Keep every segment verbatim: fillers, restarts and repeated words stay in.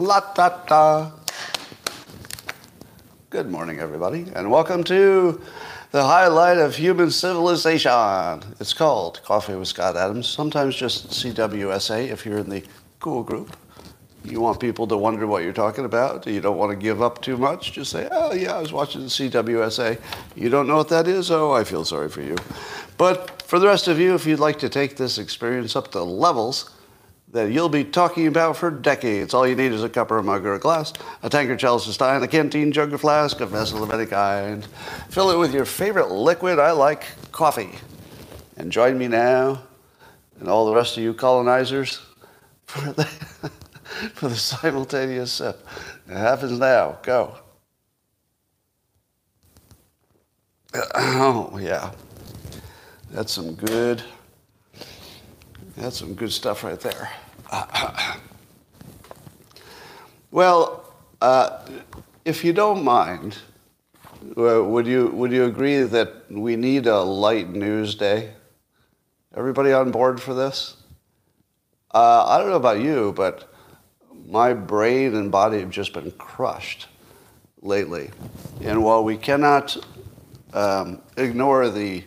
La ta ta. Good morning, everybody, and welcome to the highlight of human civilization. It's called Coffee with Scott Adams, sometimes just C W S A if you're in the cool group. You want people to wonder what you're talking about. You don't want to give up too much. Just say, oh, yeah, I was watching C W S A. You don't know what that is? Oh, I feel sorry for you. But for the rest of you, if you'd like to take this experience up to levels that you'll be talking about for decades. All you need is a cup or a mug or a glass, a tankard, chalice, a stein, a canteen, jug or flask, a vessel of any kind. Fill it with your favorite liquid. I like coffee. And join me now, and all the rest of you colonizers, for the, for the simultaneous sip. It happens now. Go. Oh, yeah. That's some good... That's some good stuff right there. Well, uh, if you don't mind, would you would you agree that we need a light news day? Everybody on board for this? Uh, I don't know about you, but my brain and body have just been crushed lately. And while we cannot um, ignore the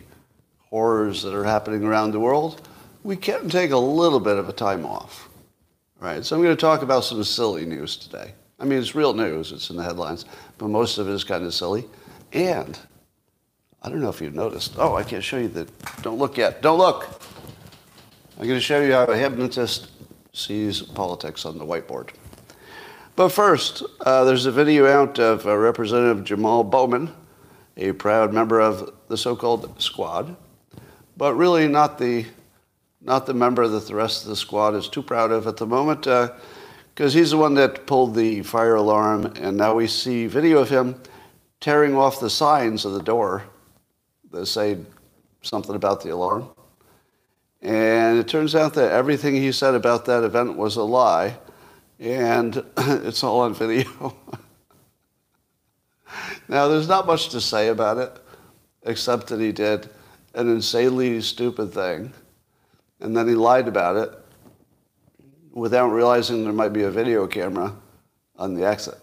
horrors that are happening around the world, we can take a little bit of a time off. All right, so I'm going to talk about some silly news today. I mean, it's real news. It's in the headlines. But most of it is kind of silly. And I don't know if you've noticed. Oh, I can't show you the... Don't look yet. Don't look. I'm going to show you how a hypnotist sees politics on the whiteboard. But first, uh, there's a video out of uh, Representative Jamaal Bowman, a proud member of the so-called squad, but really not the... Not the member that the rest of the squad is too proud of at the moment, because uh, he's the one that pulled the fire alarm, and now we see video of him tearing off the signs of the door that say something about the alarm. And it turns out that everything he said about that event was a lie, and it's all on video. Now, there's not much to say about it, except that he did an insanely stupid thing. And then he lied about it without realizing there might be a video camera on the exit.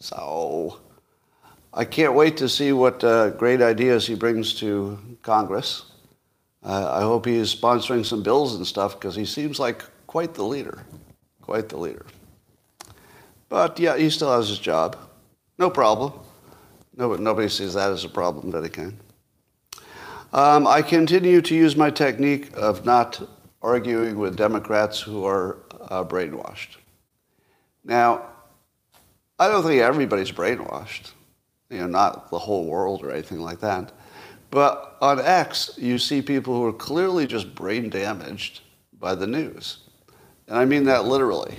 So I can't wait to see what uh, great ideas he brings to Congress. Uh, I hope he is sponsoring some bills and stuff, because he seems like quite the leader, quite the leader. But, yeah, he still has his job. No problem. No, nobody sees that as a problem of any kind. Um, I continue to use my technique of not arguing with Democrats who are uh, brainwashed. Now, I don't think everybody's brainwashed, you know, not the whole world or anything like that. But on X, you see people who are clearly just brain damaged by the news. And I mean that literally.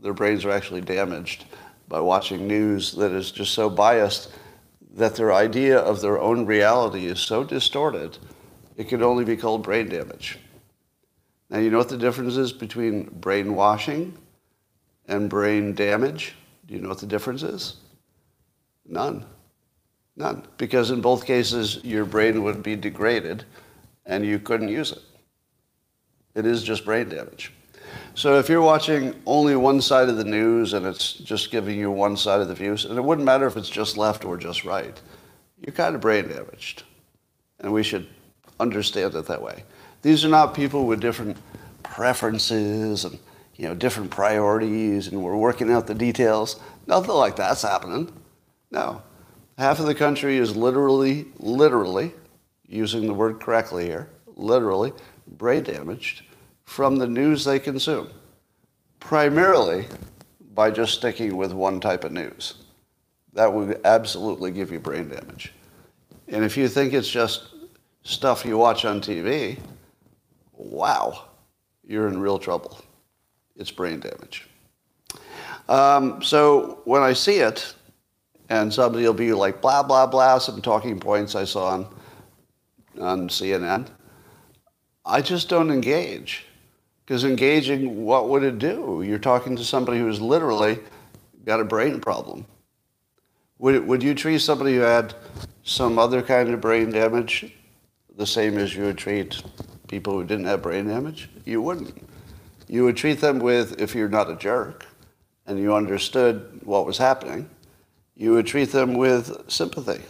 Their brains are actually damaged by watching news that is just so biased that their idea of their own reality is so distorted, it can only be called brain damage. Now, you know what the difference is between brainwashing and brain damage? Do you know what the difference is? None. None. Because in both cases, your brain would be degraded, and you couldn't use it. It is just brain damage. So if you're watching only one side of the news and it's just giving you one side of the views, and it wouldn't matter if it's just left or just right, you're kind of brain damaged. And we should understand it that way. These are not people with different preferences and, you know, different priorities, and we're working out the details. Nothing like that's happening. No. Half of the country is literally, literally, using the word correctly here, literally brain damaged from the news they consume, primarily by just sticking with one type of news. That would absolutely give you brain damage. And if you think it's just stuff you watch on T V, wow, you're in real trouble. It's brain damage. Um, so when I see it, and somebody will be like, blah, blah, blah, some talking points I saw on, on C N N, I just don't engage. Because engaging, what would it do? You're talking to somebody who's literally got a brain problem. Would, would you treat somebody who had some other kind of brain damage the same as you would treat people who didn't have brain damage? You wouldn't. You would treat them with, if you're not a jerk, and you understood what was happening, you would treat them with sympathy.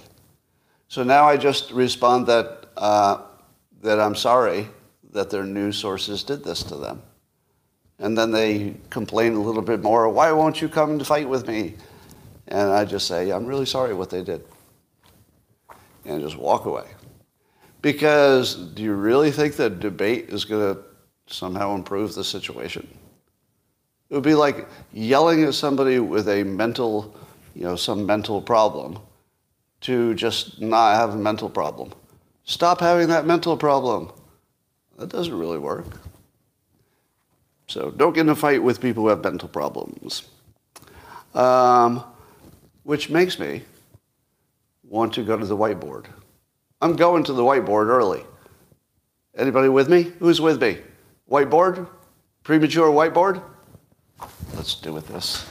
So now I just respond that, uh, that I'm sorry that their news sources did this to them. And then they complain a little bit more, why won't you come to fight with me? And I just say, I'm really sorry what they did. And just walk away. Because do you really think that debate is going to somehow improve the situation? It would be like yelling at somebody with a mental, you know, some mental problem to just not have a mental problem. Stop having that mental problem. That doesn't really work. So don't get in a fight with people who have mental problems. Um, which makes me want to go to the whiteboard. I'm going to the whiteboard early. Anybody with me? Who's with me? Whiteboard? Premature whiteboard? Let's do with this.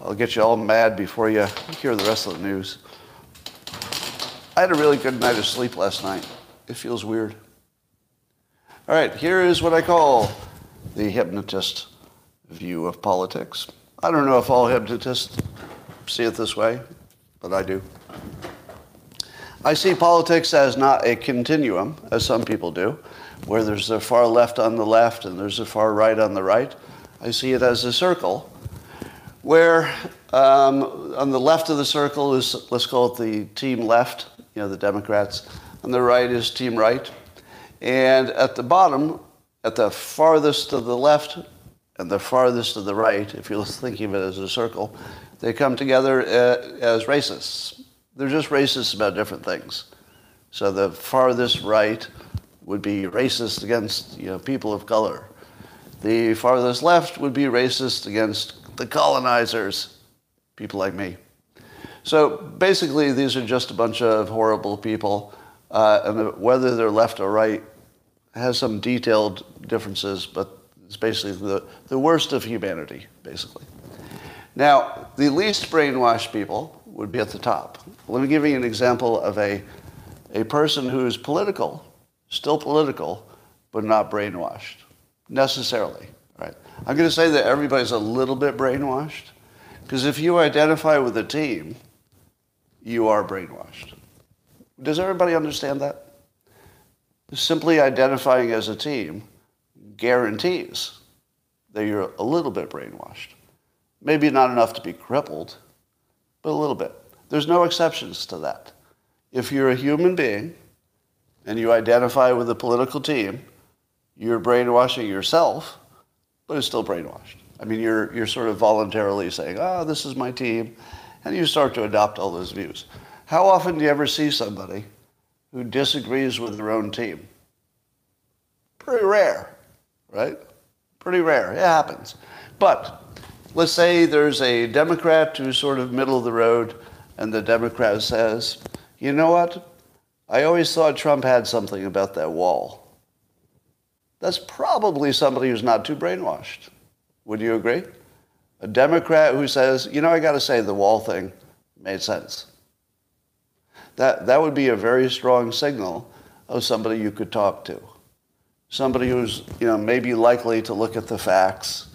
I'll get you all mad before you hear the rest of the news. I had a really good night of sleep last night. It feels weird. All right, here is what I call the hypnotist view of politics. I don't know if all hypnotists see it this way, but I do. I see politics as not a continuum, as some people do, where there's a far left on the left and there's a far right on the right. I see it as a circle where um, on the left of the circle is, let's call it the team left, you know, the Democrats. On the right is team right. And at the bottom, at the farthest of the left and the farthest of the right, if you're thinking of it as a circle, they come together as racists. They're just racists about different things. So the farthest right would be racist against, you know, people of color. The farthest left would be racist against the colonizers, people like me. So basically, these are just a bunch of horrible people, uh, and whether they're left or right has some detailed differences, but it's basically the, the worst of humanity, basically. Now, the least brainwashed people would be at the top. Let me give you an example of a, a person who is political, still political, but not brainwashed, necessarily. All right. I'm going to say that everybody's a little bit brainwashed, because if you identify with a team, you are brainwashed. Does everybody understand that? Simply identifying as a team guarantees that you're a little bit brainwashed. Maybe not enough to be crippled, but a little bit. There's no exceptions to that. If you're a human being and you identify with a political team, you're brainwashing yourself, but it's still brainwashed. I mean, you're, you're sort of voluntarily saying, ah, oh, this is my team, and you start to adopt all those views. How often do you ever see somebody who disagrees with their own team? Pretty rare, right? Pretty rare. It happens. But let's say there's a Democrat who's sort of middle of the road, and the Democrat says, you know what? I always thought Trump had something about that wall. That's probably somebody who's not too brainwashed. Would you agree? A Democrat who says, you know, I got to say the wall thing made sense. That, that would be a very strong signal of somebody you could talk to, somebody who's, you know, maybe likely to look at the facts,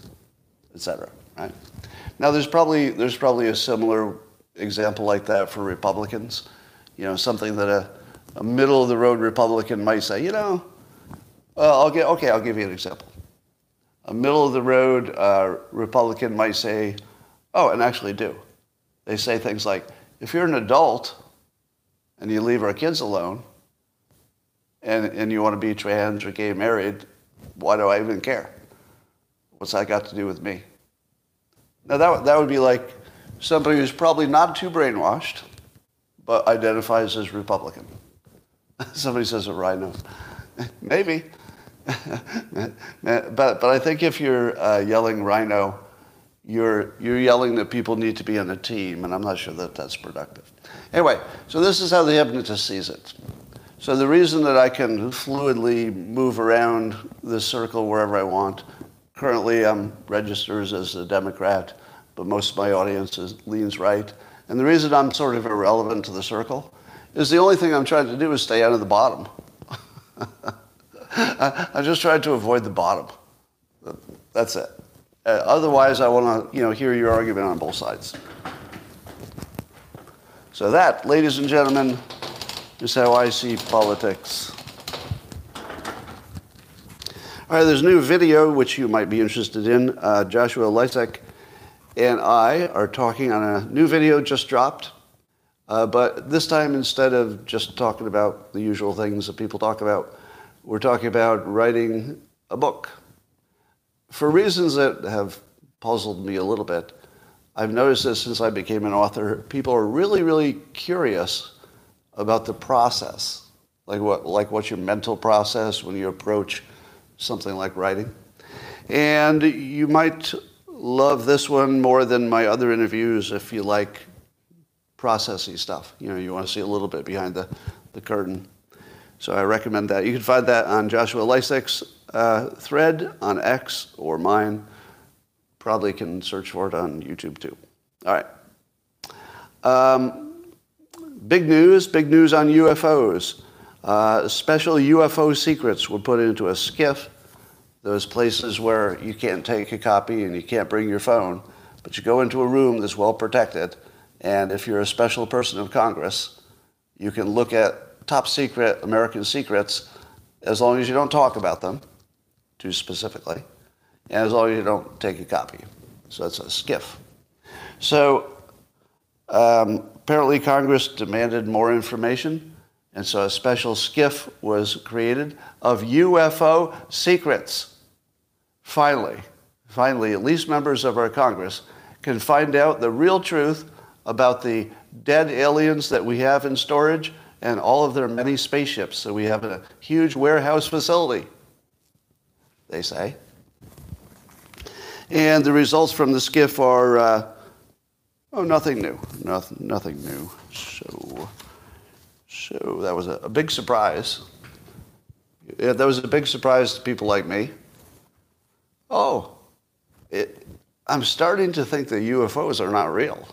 et cetera, right? Now, there's probably, there's probably a similar example like that for Republicans, you know, something that a, a middle-of-the-road Republican might say, you know, uh, I'll get, okay, I'll give you an example. A middle-of-the-road uh, Republican might say, oh, and actually do. They say things like, if you're an adult and you leave our kids alone, and, and you want to be trans or gay married, why do I even care? What's that got to do with me? Now, that, that would be like somebody who's probably not too brainwashed, but identifies as Republican. Somebody says a rhino. Maybe. but, but I think if you're uh, yelling rhino, You're, you're yelling that people need to be on a team, and I'm not sure that that's productive. Anyway, so this is how the hypnotist sees it. So the reason that I can fluidly move around this circle wherever I want, currently I'm registered as a Democrat, but most of my audience is, leans right. And the reason I'm sort of irrelevant to the circle is the only thing I'm trying to do is stay out of the bottom. I, I just tried to avoid the bottom. That's it. Uh, otherwise, I want to, you know, hear your argument on both sides. So that, ladies and gentlemen, is how I see politics. All right, there's a new video which you might be interested in. Uh, Joshua Lisec and I are talking on a new video just dropped. Uh, but this time, instead of just talking about the usual things that people talk about, we're talking about writing a book. For reasons that have puzzled me a little bit, I've noticed that since I became an author, people are really, really curious about the process, like what, like what's your mental process when you approach something like writing. And you might love this one more than my other interviews if you like processy stuff. You know, you want to see a little bit behind the, the curtain. So I recommend that. You can find that on Joshua Lisec's uh, thread on X or mine. Probably can search for it on YouTube too. All right. Um, big news, big news on U F Os. Uh, special U F O secrets were put into a SCIF, those places where you can't take a copy and you can't bring your phone, but you go into a room that's well protected. And if you're a special person of Congress, you can look at top secret American secrets as long as you don't talk about them too specifically, and as long as you don't take a copy. So that's a SCIF. So um, apparently Congress demanded more information, and so a special SCIF was created of U F O secrets. Finally, finally, at least members of our Congress can find out the real truth about the dead aliens that we have in storage and all of their many spaceships that we have in a huge warehouse facility, they say. And the results from the SCIF are, uh, oh, nothing new, nothing, nothing new. So, so that was a, a big surprise. Yeah, that was a big surprise to people like me. Oh, it, I'm starting to think that U F Os are not real.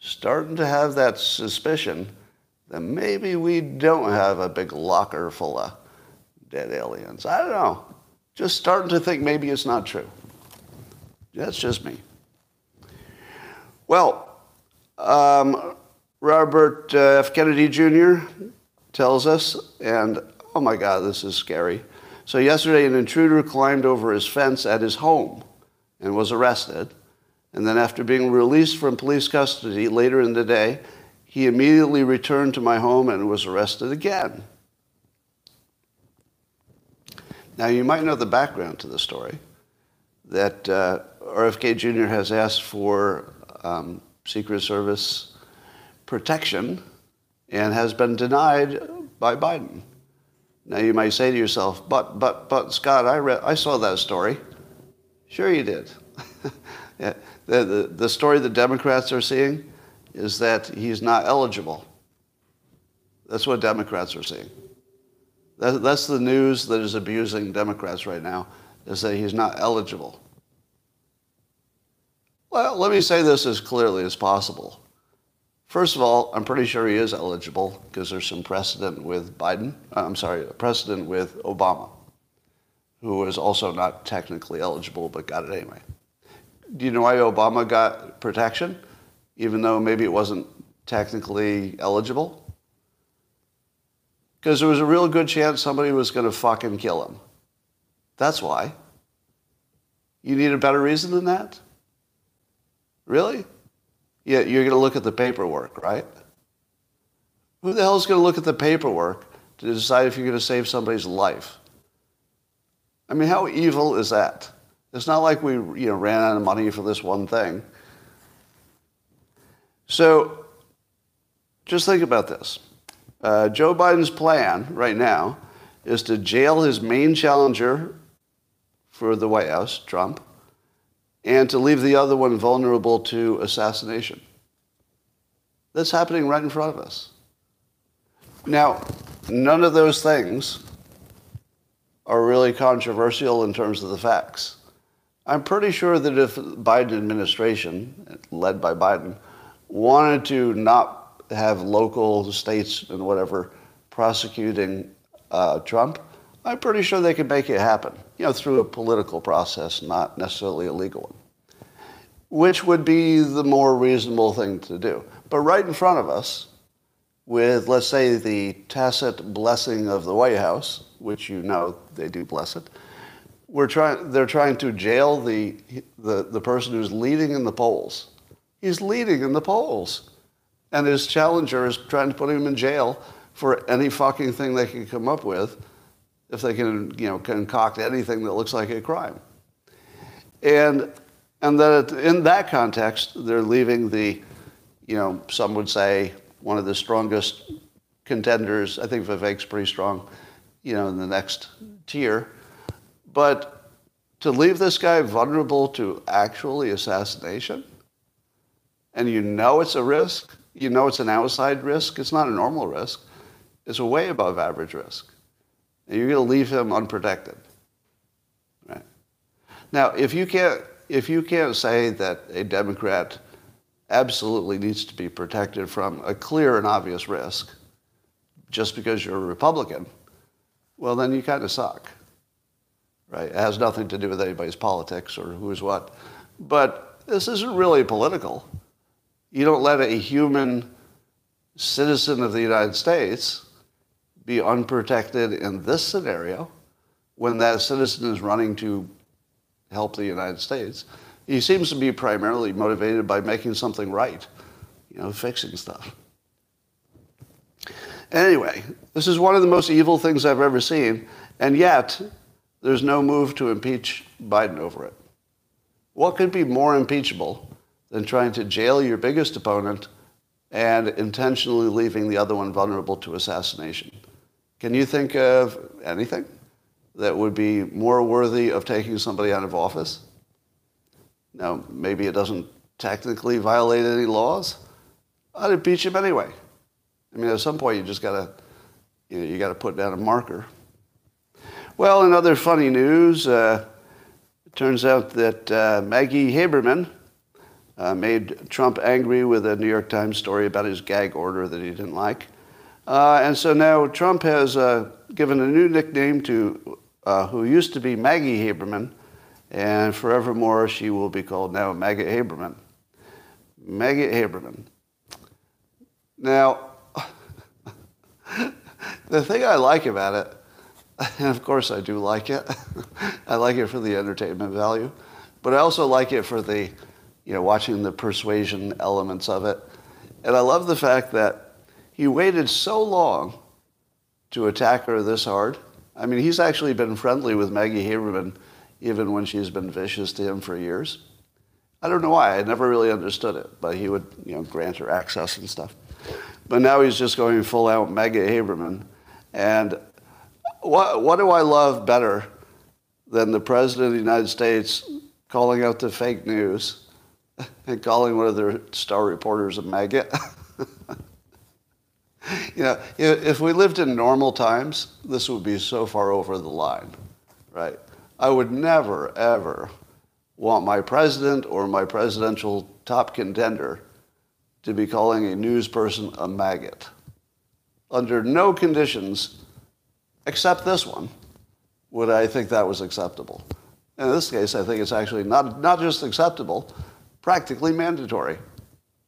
Starting to have that suspicion that maybe we don't have a big locker full of dead aliens. I don't know. Just starting to think maybe it's not true. That's just me. Well, um, Robert F. Kennedy Junior tells us, and oh my God, this is scary. So yesterday, an intruder climbed over his fence at his home and was arrested. And then after being released from police custody later in the day, he immediately returned to my home and was arrested again. Now, you might know the background to the story, that uh, R F K Junior has asked for um, Secret Service protection and has been denied by Biden. Now, you might say to yourself, but, but, but, Scott, I, read, I saw that story. Sure you did. Yeah. The, the, the story the Democrats are seeing is that he's not eligible. That's what Democrats are seeing. That, that's the news that is abusing Democrats right now, is that he's not eligible. Well, let me say this as clearly as possible. First of all, I'm pretty sure he is eligible because there's some precedent with Biden. I'm sorry, precedent with Obama, who was also not technically eligible but got it anyway. Do you know why Obama got protection, even though maybe it wasn't technically eligible? Because there was a real good chance somebody was going to fucking kill him. That's why. You need a better reason than that? Really? Yeah, you're going to look at the paperwork, right? Who the hell is going to look at the paperwork to decide if you're going to save somebody's life? I mean, how evil is that? It's not like we, you know, ran out of money for this one thing. So just think about this. Uh, Joe Biden's plan right now is to jail his main challenger for the White House, Trump, and to leave the other one vulnerable to assassination. That's happening right in front of us. Now, none of those things are really controversial in terms of the facts. I'm pretty sure that if the Biden administration, led by Biden, wanted to not have local states and whatever prosecuting uh, Trump, I'm pretty sure they could make it happen. you know, through a political process, not necessarily a legal one, which would be the more reasonable thing to do. But right in front of us, with, let's say, the tacit blessing of the White House, which you know they do bless it, we're trying, they're trying to jail the, the, the person who's leading in the polls. He's leading in the polls. And his challenger is trying to put him in jail for any fucking thing they can come up with, if they can, you know, concoct anything that looks like a crime. And and that in that context, they're leaving the, you know, some would say one of the strongest contenders. I think Vivek's pretty strong, you know, in the next tier. But to leave this guy vulnerable to actually assassination, and you know it's a risk, you know it's an outside risk, it's not a normal risk, it's a way above average risk. And you're going to leave him unprotected. Right? Now, if you can't, if you can't say that a Democrat absolutely needs to be protected from a clear and obvious risk just because you're a Republican, well, then you kind of suck. Right? It has nothing to do with anybody's politics or who's what. But this isn't really political. You don't let a human citizen of the United States be unprotected in this scenario when that citizen is running to help the United States. He seems to be primarily motivated by making something right, you know, fixing stuff. Anyway, this is one of the most evil things I've ever seen, and yet there's no move to impeach Biden over it. What could be more impeachable than trying to jail your biggest opponent and intentionally leaving the other one vulnerable to assassination? Can you think of anything that would be more worthy of taking somebody out of office? Now, maybe it doesn't technically violate any laws. I'd impeach him anyway. I mean, at some point, you just gotta, you know, you gotta put down a marker. Well, in other funny news, uh, it turns out that uh, Maggie Haberman uh, made Trump angry with a New York Times story about his gag order that he didn't like. Uh, and so now Trump has uh, given a new nickname to uh, who used to be Maggie Haberman, and forevermore she will be called now Maggie Haberman. Maggie Haberman. Now, the thing I like about it, and of course I do like it, I like it for the entertainment value, but I also like it for the, you know, watching the persuasion elements of it. And I love the fact that he waited so long to attack her this hard. I mean, he's actually been friendly with Maggie Haberman even when she's been vicious to him for years. I don't know why. I never really understood it, but he would, you know, grant her access and stuff. But now he's just going full out Maggie Haberman. And what, what do I love better than the President of the United States calling out the fake news and calling one of their star reporters a maggot? You know, if we lived in normal times, this would be so far over the line, right? I would never, ever want my president or my presidential top contender to be calling a news person a maggot. Under no conditions, except this one, would I think that was acceptable. And in this case, I think it's actually not, not just acceptable, practically mandatory.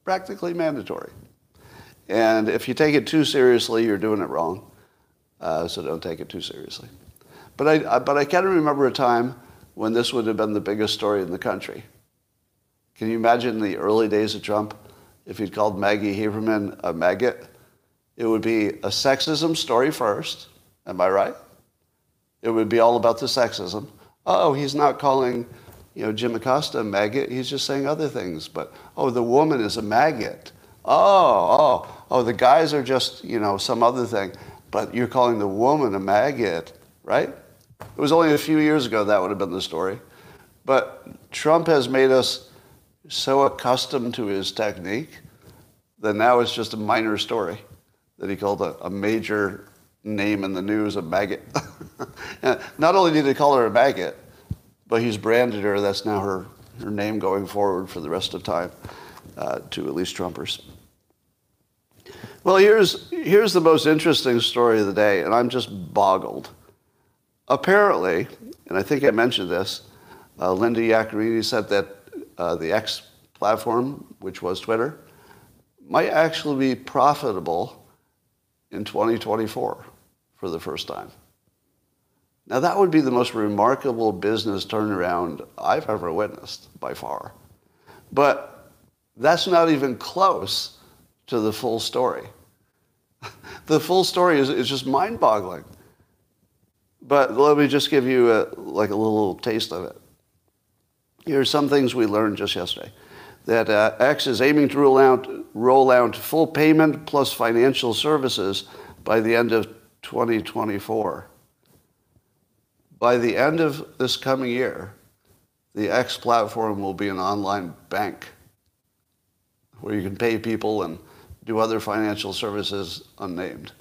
Practically mandatory. And if you take it too seriously, you're doing it wrong. Uh, so don't take it too seriously. But I, I, but I can remember a time when this would have been the biggest story in the country. Can you imagine the early days of Trump? If he'd called Maggie Haberman a maggot, it would be a sexism story first. Am I right? It would be all about the sexism. Oh, he's not calling, you know, Jim Acosta a maggot. He's just saying other things. But, oh, the woman is a maggot. Oh, oh, oh, the guys are just, you know, some other thing. But you're calling the woman a maggot, right? It was only a few years ago that would have been the story. But Trump has made us so accustomed to his technique that now it's just a minor story that he called a, a major name in the news a maggot. Not only did he call her a maggot, but he's branded her. That's now her, her name going forward for the rest of time. Uh, to at least Trumpers. Well, here's here's the most interesting story of the day, and I'm just boggled. Apparently, and I think I mentioned this, uh, Linda Yaccarini said that uh, the X platform, which was Twitter, might actually be profitable in twenty twenty-four for the first time. Now, that would be the most remarkable business turnaround I've ever witnessed, by far. But that's not even close to the full story. The full story is, is just mind-boggling. But let me just give you a, like a little taste of it. Here are some things we learned just yesterday. That uh, X is aiming to roll out, roll out full payment plus financial services by the end of twenty twenty-four. By the end of this coming year, the X platform will be an online bank where you can pay people and do other financial services unnamed.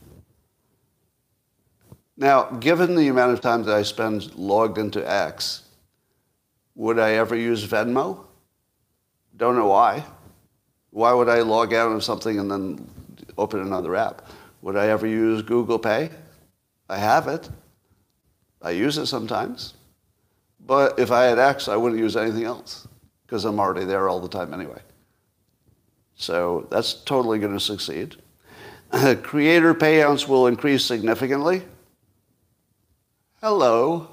Now, given the amount of time that I spend logged into X, would I ever use Venmo? Don't know why. Why would I log out of something and then open another app? Would I ever use Google Pay? I have it. I use it sometimes. But if I had X, I wouldn't use anything else because I'm already there all the time anyway. So that's totally going to succeed. Creator payouts will increase significantly. Hello.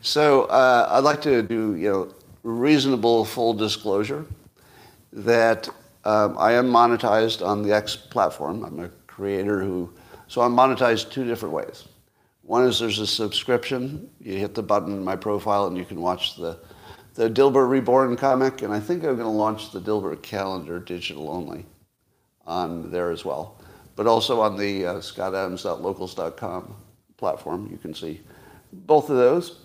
So uh, I'd like to do, you know, reasonable full disclosure that um, I am monetized on the X platform. I'm a creator who, so I'm monetized two different ways. One is there's a subscription. You hit the button in my profile and you can watch the, the Dilbert Reborn comic. And I think I'm going to launch the Dilbert calendar, digital only, on there as well. But also on the uh, scott adams dot locals dot com platform, you can see both of those.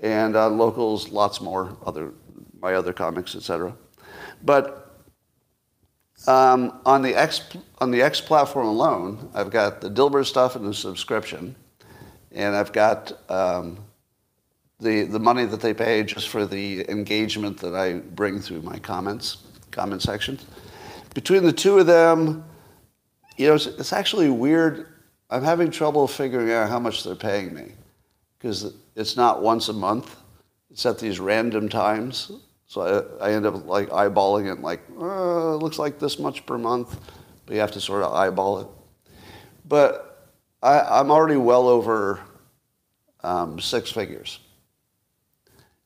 And on uh, Locals, lots more, other my other comics, et cetera. But um, on the X on the X platform alone, I've got the Dilbert stuff and the subscription, and I've got um, the the money that they pay just for the engagement that I bring through my comments, comment section. Between the two of them, you know, it's, it's actually weird. I'm having trouble figuring out how much they're paying me because it's not once a month. It's at these random times. So I, I end up like eyeballing it like, oh, it looks like this much per month. But you have to sort of eyeball it. But I, I'm already well over um, six figures.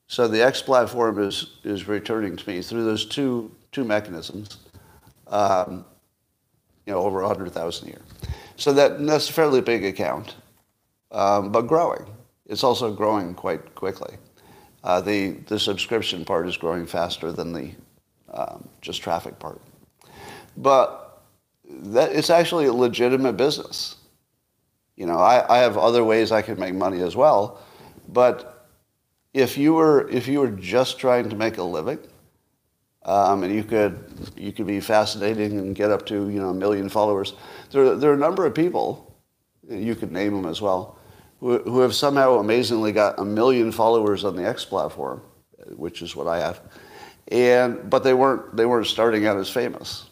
So the X platform is, is returning to me through those two, two mechanisms, um, you know, over one hundred thousand a year. So that, that's a fairly big account, um, but growing. It's also growing quite quickly. Uh, the, the subscription part is growing faster than the um, just traffic part. But that, it's actually a legitimate business. You know, I, I have other ways I can make money as well. But if you were if you were just trying to make a living, um, and you could you could be fascinating and get up to you know a million followers, there there are a number of people, you could name them as well, who have somehow amazingly got a million followers on the X platform, which is what I have, and but they weren't they weren't starting out as famous.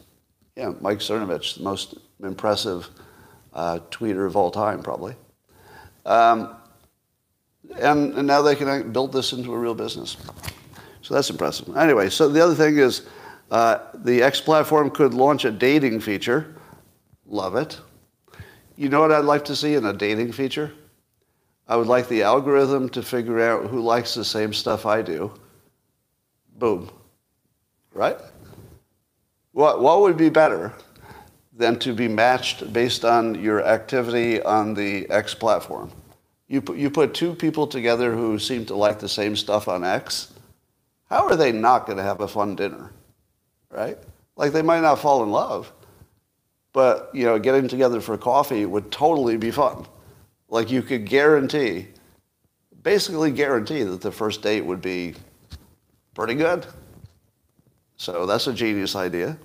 Yeah, Mike Cernovich, the most impressive uh, tweeter of all time, probably, um, and, and now they can build this into a real business. So that's impressive. Anyway, so the other thing is uh, the X platform could launch a dating feature. Love it. You know what I'd like to see in a dating feature? I would like the algorithm to figure out who likes the same stuff I do. Boom. Right? What, what would be better than to be matched based on your activity on the X platform? You put, you put two people together who seem to like the same stuff on X. How are they not going to have a fun dinner? Right? Like they might not fall in love, but you know, getting together for coffee would totally be fun. Like you could guarantee, basically guarantee that the first date would be pretty good. So that's a genius idea.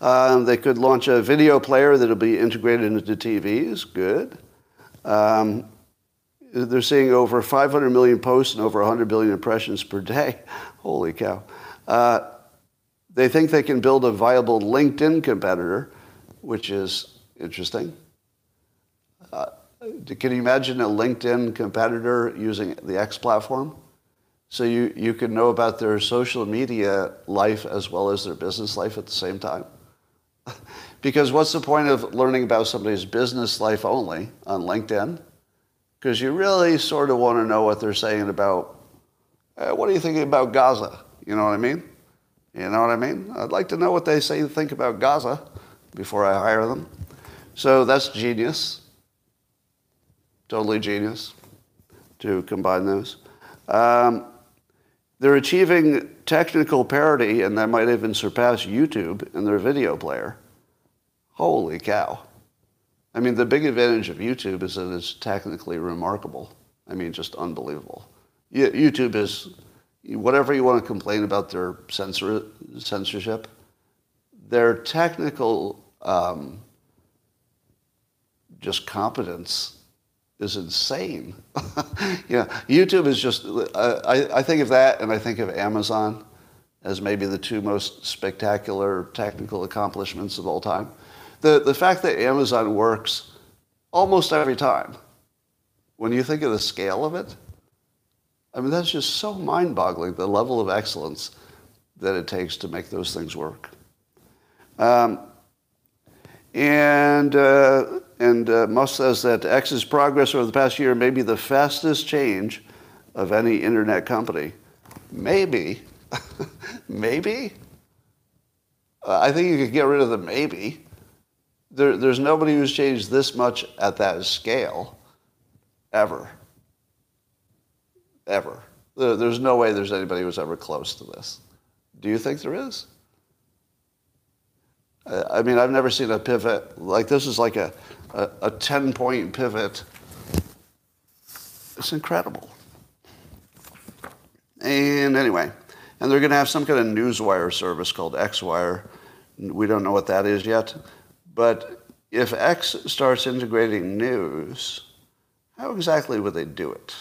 Um, they could launch a video player that'll be integrated into T Vs. Good. Um, they're seeing over five hundred million posts and over one hundred billion impressions per day. Holy cow. Uh, they think they can build a viable LinkedIn competitor, which is interesting. Uh, Can you imagine a LinkedIn competitor using the X platform? So you, you can know about their social media life as well as their business life at the same time? Because what's the point of learning about somebody's business life only on LinkedIn? Because you really sort of want to know what they're saying about, eh, what are you thinking about Gaza? You know what I mean? You know what I mean? I'd like to know what they say and think about Gaza before I hire them. So that's genius. Totally genius to combine those. Um, they're achieving technical parity, and that might even surpass YouTube in their video player. Holy cow. I mean, the big advantage of YouTube is that it's technically remarkable. I mean, just unbelievable. YouTube is, whatever you want to complain about their censor, censorship, their technical um, just competence is insane. Yeah, YouTube is just, uh, I, I think of that and I think of Amazon as maybe the two most spectacular technical accomplishments of all time. The, the fact that Amazon works almost every time, when you think of the scale of it, I mean, that's just so mind-boggling, the level of excellence that it takes to make those things work. Um, and... Uh, And uh, Musk says that X's progress over the past year may be the fastest change of any internet company. Maybe. Maybe? Uh, I think you could get rid of the maybe. There, there's nobody who's changed this much at that scale ever. Ever. There, there's no way there's anybody who's ever close to this. Do you think there is? Uh, I mean, I've never seen a pivot. Like, this is like a... a ten-point pivot. It's incredible. And anyway, and they're going to have some kind of newswire service called X-Wire. We don't know what that is yet. But if X starts integrating news, how exactly would they do it?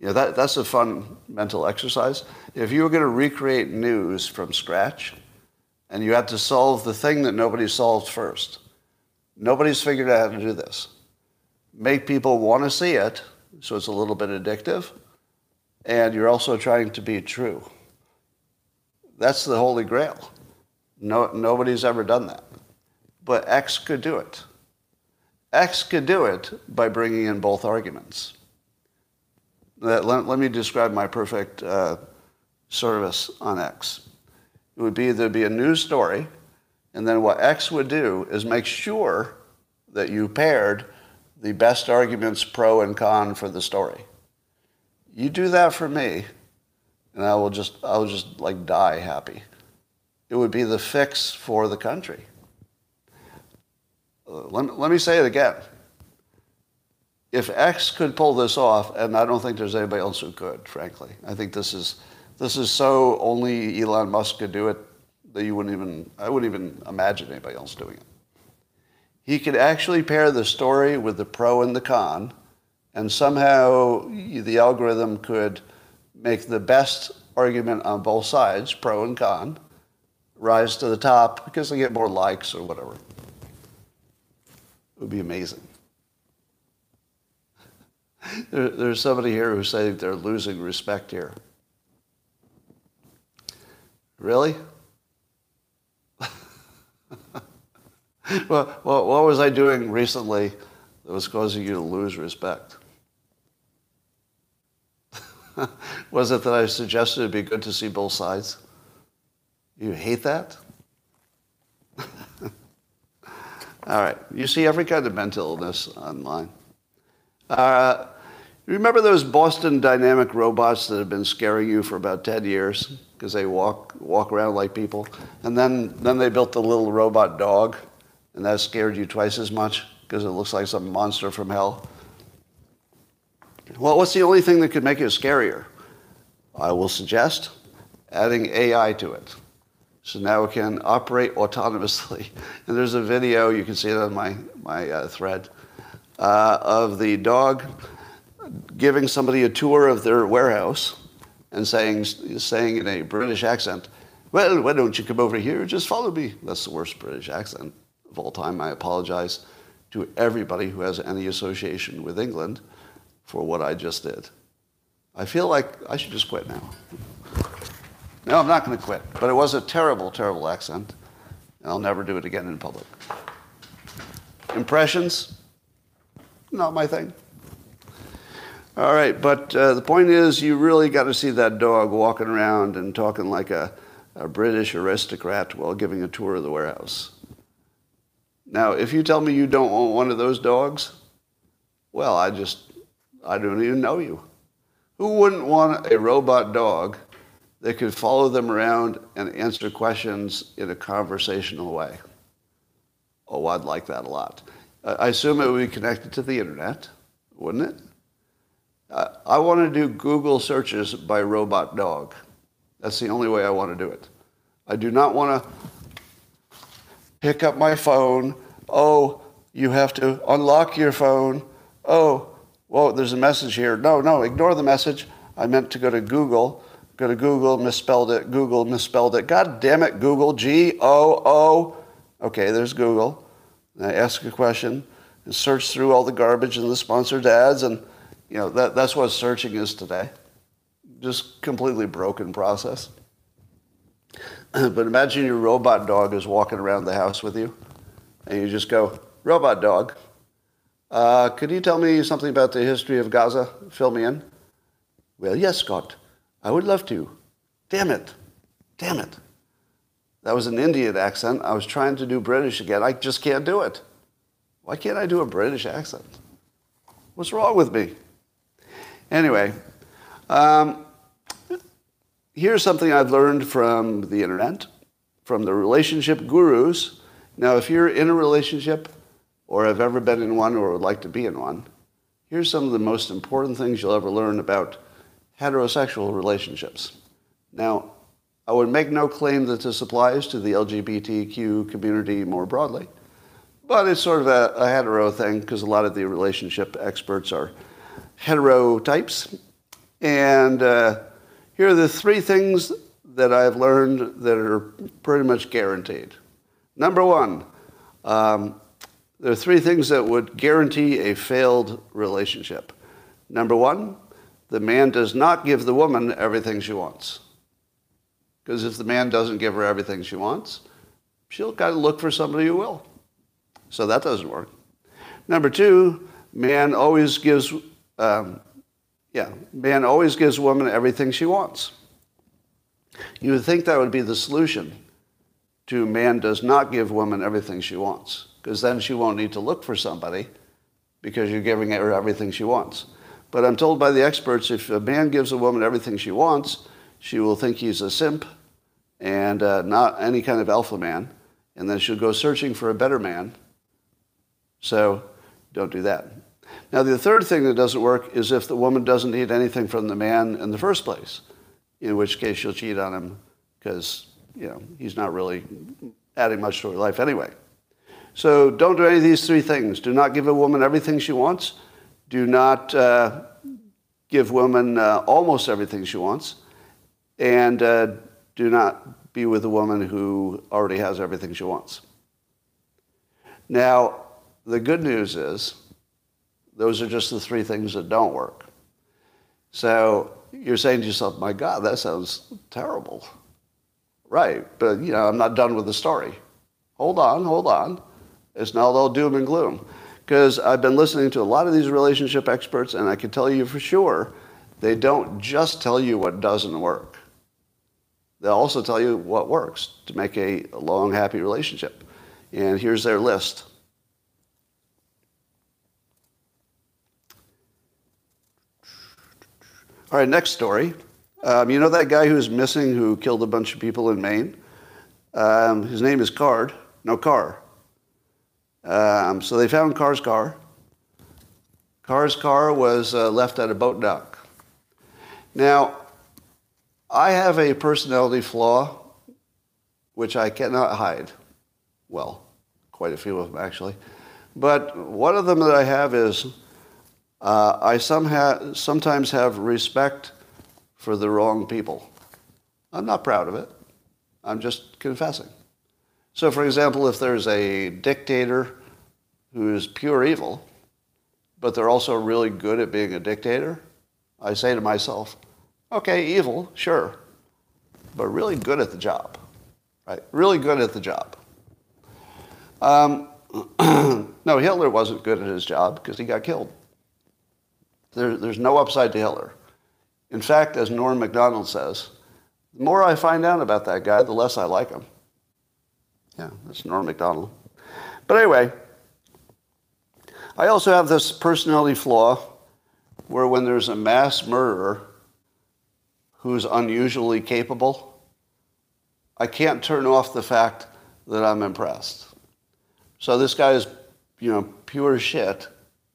You know, that, that's a fun mental exercise. If you were going to recreate news from scratch, and you had to solve the thing that nobody solved first, nobody's figured out how to do this. Make people want to see it, so it's a little bit addictive, and you're also trying to be true. That's the holy grail. No, nobody's ever done that. But X could do it. X could do it by bringing in both arguments. Let, let, let me describe my perfect uh, service on X. It would be, there'd be a news story, and then what X would do is make sure that you paired the best arguments pro and con for the story. You do that for me, and I will just, I will just like die happy. It would be the fix for the country. Uh, let me, let me say it again. If X could pull this off, and I don't think there's anybody else who could, frankly. I think this is, this is so only Elon Musk could do it, that you wouldn't even, I wouldn't even imagine anybody else doing it. He could actually pair the story with the pro and the con, and somehow the algorithm could make the best argument on both sides, pro and con, rise to the top because they get more likes or whatever. It would be amazing. there, there's somebody here who's saying they're losing respect here. Really? Well, what was I doing recently that was causing you to lose respect? Was it that I suggested it'd be good to see both sides? You hate that? All right. You see every kind of mental illness online. Uh, remember those Boston Dynamic robots that have been scaring you for about ten years because they walk walk around like people? And then, then they built the little robot dog. And that scared you twice as much because it looks like some monster from hell. Well, what's the only thing that could make it scarier? I will suggest adding A I to it. So now it can operate autonomously. And there's a video, you can see it on my, my uh, thread, uh, of the dog giving somebody a tour of their warehouse and saying, saying in a British accent, well, why don't you come over here? Just follow me. That's the worst British accent of all time. I apologize. to everybody who has any association with England for what I just did. I feel like I should just quit now. No, I'm not going to quit. But it was a terrible, terrible accent, and I'll never do it again in public. Impressions? Not my thing. All right, but uh, the point is you really got to see that dog walking around and talking like a, a British aristocrat while giving a tour of the warehouse. Now, if you tell me you don't want one of those dogs, well, I just, I don't even know you. Who wouldn't want a robot dog that could follow them around and answer questions in a conversational way? Oh, I'd like that a lot. I assume it would be connected to the internet, wouldn't it? Uh, I want to do Google searches by robot dog. That's the only way I want to do it. I do not want to pick up my phone. Oh, you have to unlock your phone. Oh, well, there's a message here. No, no, ignore the message. I meant to go to Google. Go to Google, misspelled it. Google, misspelled it. God damn it, Google. G O O. Okay, there's Google. And I ask a question and search through all the garbage and the sponsored ads, and you know that, that's what searching is today. Just completely broken process. But imagine your robot dog is walking around the house with you, and you just go, robot dog, uh, could you tell me something about the history of Gaza? Fill me in. Well, yes, Scott, I would love to. Damn it. Damn it. That was an Indian accent. I was trying to do British again. I just can't do it. Why can't I do a British accent? What's wrong with me? Anyway, um, here's something I've learned from the internet, from the relationship gurus. Now, if you're in a relationship or have ever been in one or would like to be in one, here's some of the most important things you'll ever learn about heterosexual relationships. Now, I would make no claim that this applies to the L G B T Q community more broadly, but it's sort of a, a hetero thing because a lot of the relationship experts are hetero types. And uh, here are the three things that I've learned that are pretty much guaranteed. Number one, um, there are three things that would guarantee a failed relationship. Number one, the man does not give the woman everything she wants. Because if the man doesn't give her everything she wants, she'll kind of look for somebody who will. So that doesn't work. Number two, man always gives, um, yeah, man always gives woman everything she wants. You would think that would be the solution to man does not give woman everything she wants, because then she won't need to look for somebody because you're giving her everything she wants. But I'm told by the experts if a man gives a woman everything she wants, she will think he's a simp and uh, not any kind of alpha man, and then she'll go searching for a better man. So don't do that. Now, the third thing that doesn't work is if the woman doesn't need anything from the man in the first place, in which case she'll cheat on him because, you know, he's not really adding much to her life anyway. So don't do any of these three things. Do not give a woman everything she wants. Do not uh, give women uh, almost everything she wants. And uh, do not be with a woman who already has everything she wants. Now, the good news is those are just the three things that don't work. So you're saying to yourself, my God, that sounds terrible. Right, but you know, I'm not done with the story. Hold on, hold on. It's not all doom and gloom. Because I've been listening to a lot of these relationship experts, and I can tell you for sure they don't just tell you what doesn't work. They'll also tell you what works to make a long, happy relationship. And here's their list. All right, next story. Um, you know that guy who's missing who killed a bunch of people in Maine? Um, his name is Card. No, Carr. Um, so they found Carr's car. Carr's car was uh, left at a boat dock. Now, I have a personality flaw which I cannot hide. Well, quite a few of them, actually. But one of them that I have is uh, I somehow, sometimes have respect for the wrong people. I'm not proud of it. I'm just confessing. So, for example, if there's a dictator who is pure evil, but they're also really good at being a dictator, I say to myself, okay, evil, sure, but really good at the job, right? Really good at the job. Um, no, Hitler wasn't good at his job because he got killed. There, there's no upside to Hitler. In fact, as Norm MacDonald says, the more I find out about that guy, the less I like him. Yeah, that's Norm MacDonald. But anyway, I also have this personality flaw where when there's a mass murderer who's unusually capable, I can't turn off the fact that I'm impressed. So this guy is, you know, pure shit,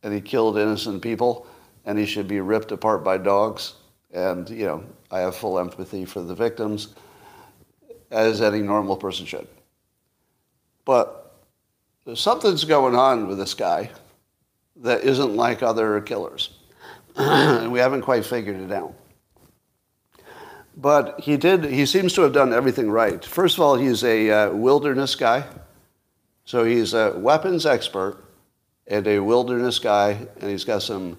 and he killed innocent people, and he should be ripped apart by dogs. And, you know, I have full empathy for the victims, as any normal person should. But something's going on with this guy that isn't like other killers. And we haven't quite figured it out. But he did, he seems to have done everything right. First of all, he's a uh, wilderness guy. So he's a weapons expert and a wilderness guy, and he's got some,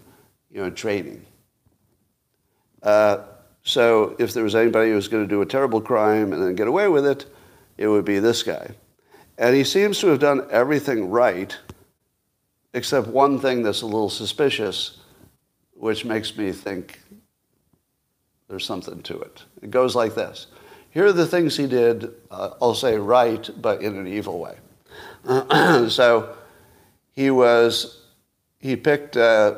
you know, training. Uh, so if there was anybody who was going to do a terrible crime and then get away with it, it would be this guy. And he seems to have done everything right, except one thing that's a little suspicious, which makes me think there's something to it. It goes like this. Here are the things he did, uh, I'll say right, but in an evil way. So he was, he picked uh,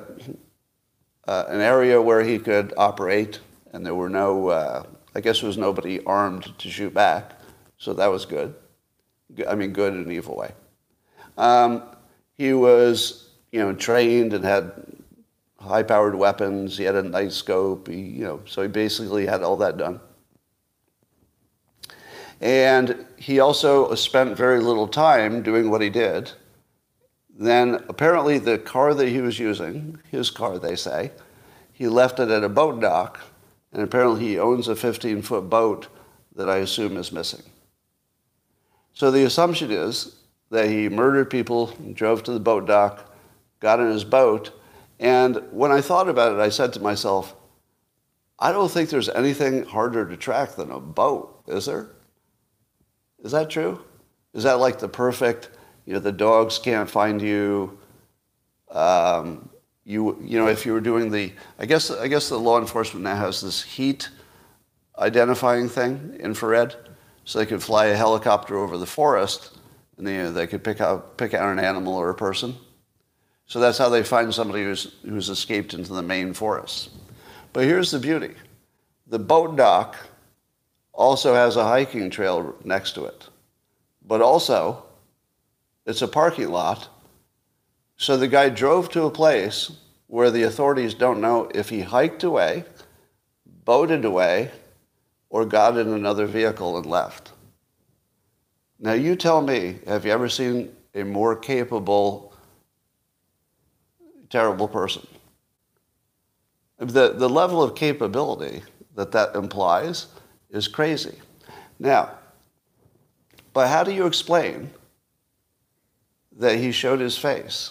uh, an area where he could operate, and there were no, uh, I guess there was nobody armed to shoot back, so that was good. I mean, good in an evil way. Um, he was, you know, trained and had high-powered weapons. He had a night scope. He, you know, so he basically had all that done. And he also spent very little time doing what he did. Then apparently the car that he was using, his car, they say, he left it at a boat dock, and apparently he owns a fifteen-foot boat that I assume is missing. So the assumption is that he murdered people, drove to the boat dock, got in his boat, and when I thought about it, I said to myself, I don't think there's anything harder to track than a boat, is there? Is that true? Is that like the perfect, you know, the dogs can't find you, um, you, you know, if you were doing the, I guess, I guess the law enforcement now has this heat identifying thing, infrared, so they could fly a helicopter over the forest, and you know, they could pick out, pick out an animal or a person. So that's how they find somebody who's, who's escaped into the main forest. But here's the beauty. The boat dock also has a hiking trail next to it. But also, it's a parking lot. So the guy drove to a place where the authorities don't know if he hiked away, boated away, or got in another vehicle and left. Now you tell me, have you ever seen a more capable, terrible person? The, the level of capability that that implies is crazy. Now, but how do you explain that he showed his face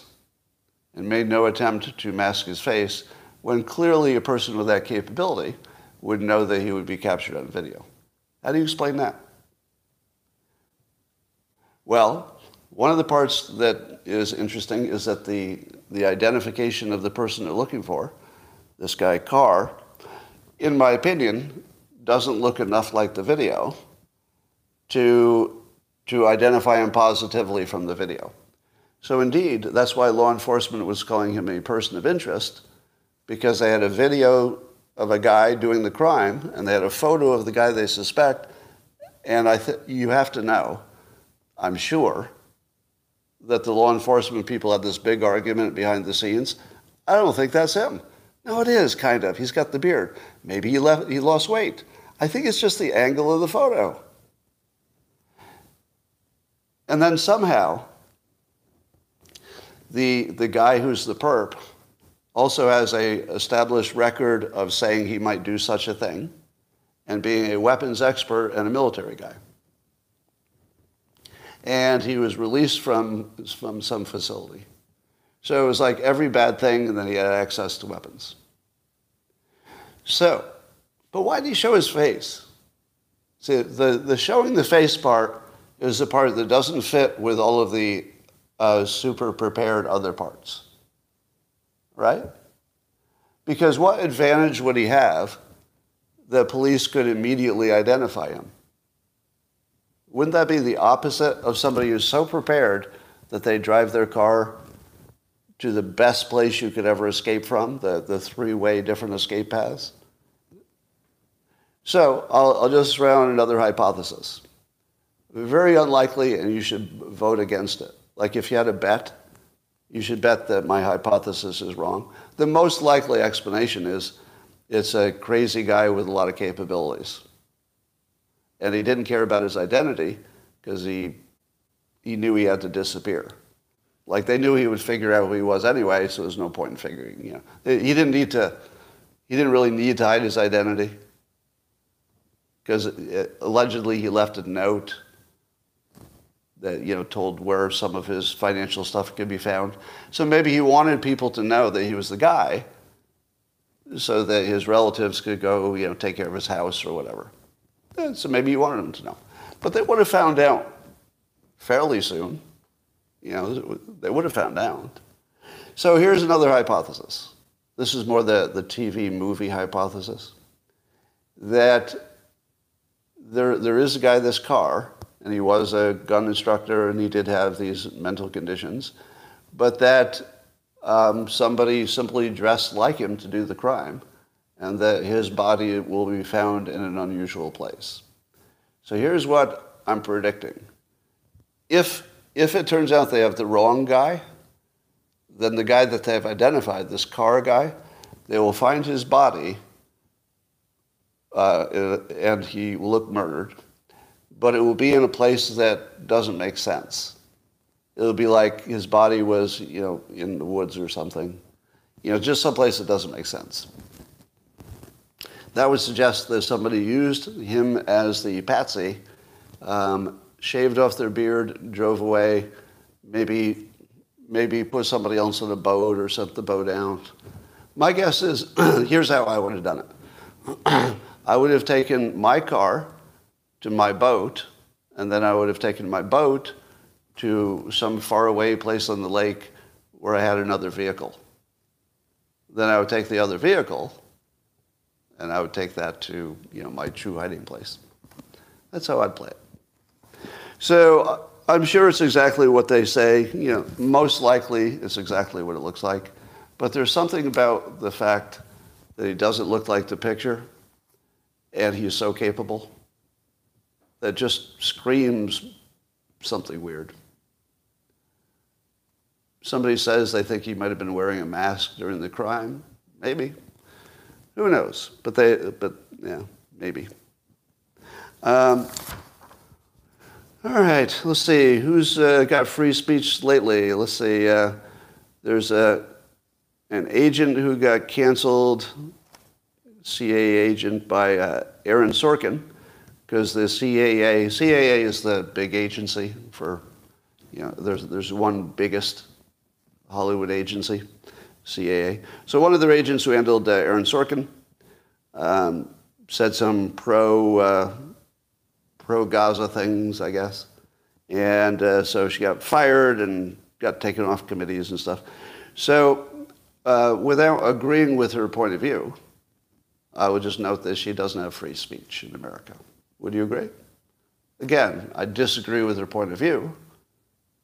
and made no attempt to mask his face when clearly a person with that capability would know that he would be captured on video? How do you explain that? Well, one of the parts that is interesting is that the, the identification of the person they're looking for, this guy Carr, in my opinion, doesn't look enough like the video to, to identify him positively from the video. So indeed, that's why law enforcement was calling him a person of interest, because they had a video of a guy doing the crime, and they had a photo of the guy they suspect, and I th- you have to know, I'm sure, that the law enforcement people had this big argument behind the scenes. I don't think that's him. No, it is, kind of. He's got the beard. Maybe he left, he lost weight. I think it's just the angle of the photo. And then somehow, the, the guy who's the perp also has an established record of saying he might do such a thing and being a weapons expert and a military guy. And he was released from, from some facility. So it was like every bad thing, and then he had access to weapons. So, but why did he show his face? See, the, the showing the face part is the part that doesn't fit with all of the uh, super prepared other parts, right? Because what advantage would he have that police could immediately identify him? Wouldn't that be the opposite of somebody who's so prepared that they drive their car to the best place you could ever escape from, the, the three-way different escape paths? So I'll, I'll just throw out another hypothesis. Very unlikely, and you should vote against it. Like if you had a bet, you should bet that my hypothesis is wrong. The most likely explanation is it's a crazy guy with a lot of capabilities. And he didn't care about his identity because he, he knew he had to disappear. Like they knew he would figure out who he was anyway, so there's no point in figuring, you know. He didn't need to, he didn't really need to hide his identity because allegedly he left a note that, you know, told where some of his financial stuff could be found. So maybe he wanted people to know that he was the guy so that his relatives could go, you know, take care of his house or whatever. So maybe you wanted them to know. But they would have found out fairly soon. You know, they would have found out. So here's another hypothesis. This is more the, the T V movie hypothesis. That there there is a guy in this car, and he was a gun instructor, and he did have these mental conditions, but that um, somebody simply dressed like him to do the crime, and that his body will be found in an unusual place. So here's what I'm predicting. If, if it turns out they have the wrong guy, then the guy that they've identified, this car guy, they will find his body, uh, and he will look murdered, but it will be in a place that doesn't make sense. It'll be like his body was, you know, in the woods or something. You know, just someplace that doesn't make sense. That would suggest that somebody used him as the patsy, um, shaved off their beard, drove away, maybe maybe put somebody else on a boat or sent the boat out. My guess is, here's how I would have done it. I would have taken my car to my boat, and then I would have taken my boat to some faraway place on the lake where I had another vehicle. Then I would take the other vehicle, and I would take that to, you know, my true hiding place. That's how I'd play it. So I'm sure it's exactly what they say. You know, most likely it's exactly what it looks like. But there's something about the fact that he doesn't look like the picture, and he's so capable, that just screams something weird. Somebody says they think he might have been wearing a mask during the crime. Maybe. Who knows? But they, but yeah, maybe. Um, all right, let's see. Who's uh, got free speech lately? Let's see. Uh, there's a an agent who got canceled, C A A agent, by uh, Aaron Sorkin, because the C A A is the big agency for, you know, there's there's one biggest Hollywood agency. C A A. So one of their agents who handled uh, Aaron Sorkin um, said some pro, uh, pro-Gaza things, I guess. And uh, so she got fired and got taken off committees and stuff. So uh, without agreeing with her point of view, I would just note that she doesn't have free speech in America. Would you agree? Again, I disagree with her point of view.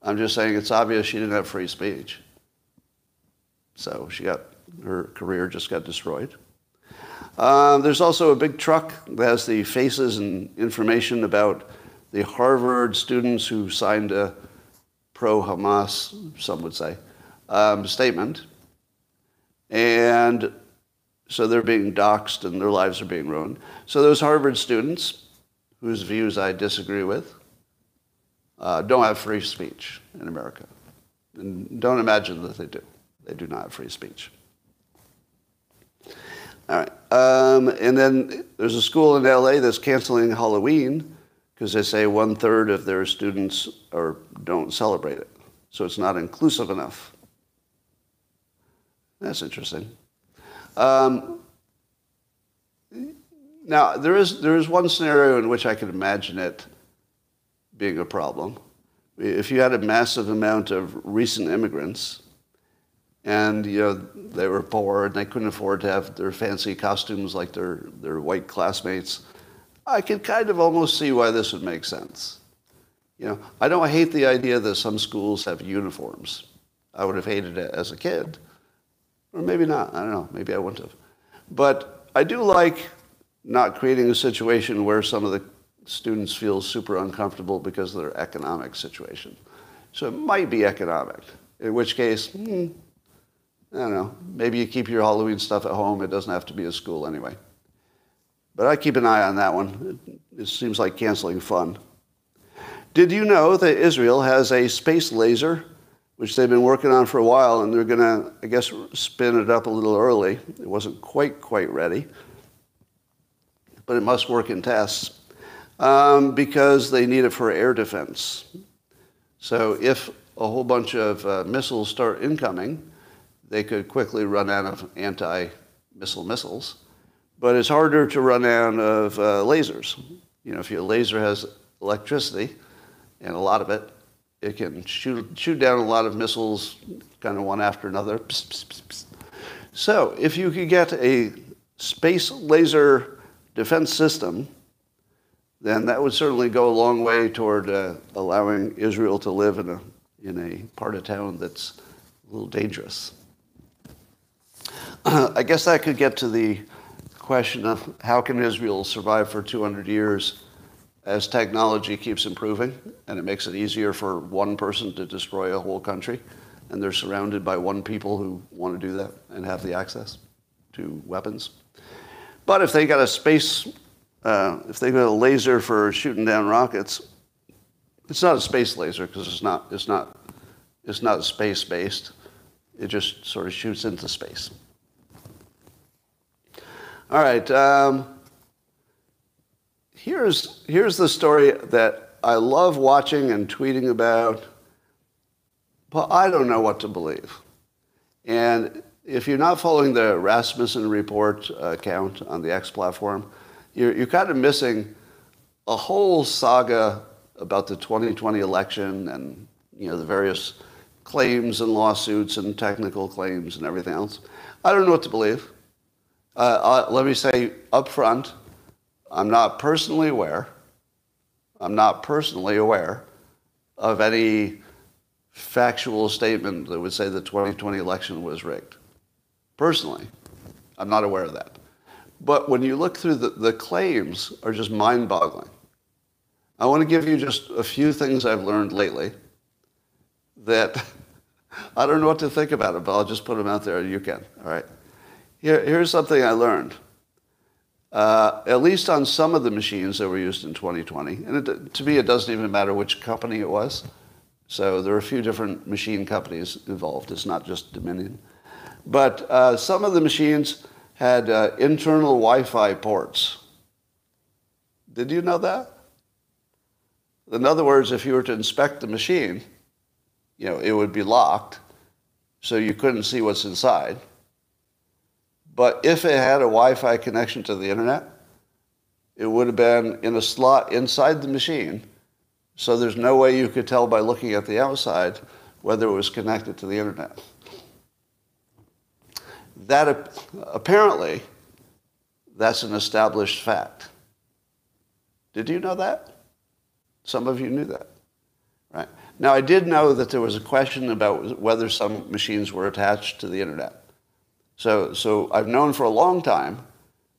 I'm just saying it's obvious she didn't have free speech. So she got, her career just got destroyed. Uh, there's also a big truck that has the faces and information about the Harvard students who signed a pro-Hamas, some would say, um, statement. And so they're being doxxed and their lives are being ruined. So those Harvard students, whose views I disagree with, uh, don't have free speech in America. And don't imagine that they do. They do not have free speech. All right. Um, and then there's a school in L A that's canceling Halloween because they say one-third of their students are, don't celebrate it. So it's not inclusive enough. That's interesting. Um, now, there is there is one scenario in which I could imagine it being a problem. If you had a massive amount of recent immigrants, and you know they were poor and they couldn't afford to have their fancy costumes like their, their white classmates, I could kind of almost see why this would make sense. You know, I don't hate the idea that some schools have uniforms. I would have hated it as a kid. Or maybe not. I don't know. Maybe I wouldn't have. But I do like not creating a situation where some of the students feel super uncomfortable because of their economic situation. So it might be economic, in which case, hmm, I don't know, maybe you keep your Halloween stuff at home. It doesn't have to be at school anyway. But I keep an eye on that one. It, it seems like canceling fun. Did you know that Israel has a space laser, which they've been working on for a while, and they're going to, I guess, spin it up a little early. It wasn't quite, quite ready. But it must work in tests um, because they need it for air defense. So if a whole bunch of uh, missiles start incoming, they could quickly run out of anti-missile missiles. But it's harder to run out of uh, lasers. You know, if your laser has electricity, and a lot of it, it can shoot, shoot down a lot of missiles, kind of one after another. Psst, psst, psst, psst. So if you could get a space laser defense system, then that would certainly go a long way toward uh, allowing Israel to live in a, in a part of town that's a little dangerous. Uh, I guess that could get to the question of how can Israel survive for two hundred years as technology keeps improving, and it makes it easier for one person to destroy a whole country, and they're surrounded by one people who want to do that and have the access to weapons. But if they got a space, uh, if they got a laser for shooting down rockets, it's not a space laser because it's not, it's not, it's not space-based. It just sort of shoots into space. All right. Um, Here's, here's the story that I love watching and tweeting about, but I don't know what to believe. And if you're not following the Rasmussen Report account on the X platform, you're, you're kind of missing a whole saga about the twenty twenty election and, you know, the various claims and lawsuits and technical claims and everything else. I don't know what to believe. Uh, I, let me say up front, I'm not personally aware, I'm not personally aware of any factual statement that would say the twenty twenty election was rigged. Personally, I'm not aware of that. But when you look through, the, the claims are just mind-boggling. I want to give you just a few things I've learned lately that I don't know what to think about it, but I'll just put them out there and you can, all right? Here, here's something I learned. Uh, at least on some of the machines that were used in twenty twenty. And it, to me, it doesn't even matter which company it was. So there are a few different machine companies involved. It's not just Dominion. But uh, some of the machines had uh, internal Wi-Fi ports. Did you know that? In other words, if you were to inspect the machine, you know, it would be locked, so you couldn't see what's inside. But if it had a Wi-Fi connection to the internet, it would have been in a slot inside the machine. So there's no way you could tell by looking at the outside whether it was connected to the internet. That apparently, that's an established fact. Did you know that? Some of you knew that, right? Now, I did know that there was a question about whether some machines were attached to the internet. So, so I've known for a long time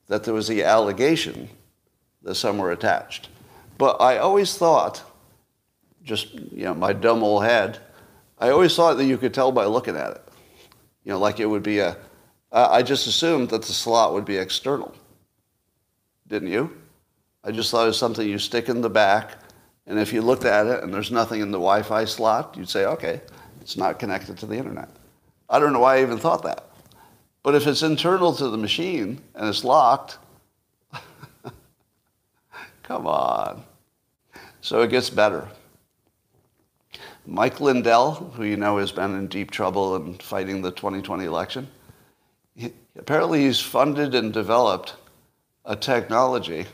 that there was the allegation that some were attached. But I always thought, just, you know, my dumb old head, I always thought that you could tell by looking at it. You know, like it would be a, I just assumed that the slot would be external. Didn't you? I just thought it was something you stick in the back, and if you looked at it and there's nothing in the Wi-Fi slot, you'd say, okay, it's not connected to the internet. I don't know why I even thought that. But if it's internal to the machine and it's locked, come on. So it gets better. Mike Lindell, who you know has been in deep trouble and fighting the twenty twenty election, Apparently he's funded and developed a technology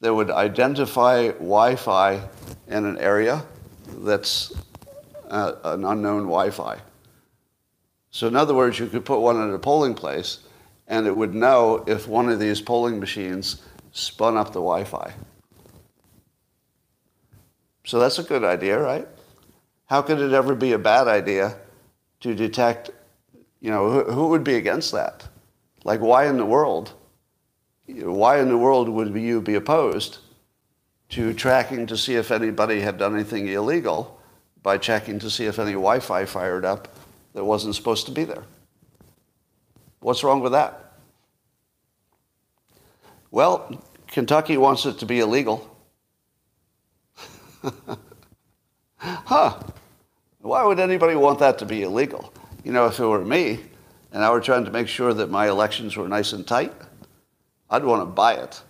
that would identify Wi-Fi in an area that's uh, an unknown Wi-Fi. So in other words, you could put one at a polling place, and it would know if one of these polling machines spun up the Wi-Fi. So that's a good idea, right? How could it ever be a bad idea to detect, you know, who, who would be against that? Like, why in the world? Why in the world would you be opposed to tracking to see if anybody had done anything illegal by checking to see if any Wi-Fi fired up that wasn't supposed to be there? What's wrong with that? Well, Kentucky wants it to be illegal. Huh. Why would anybody want that to be illegal? You know, if it were me, and I were trying to make sure that my elections were nice and tight, I'd want to buy it.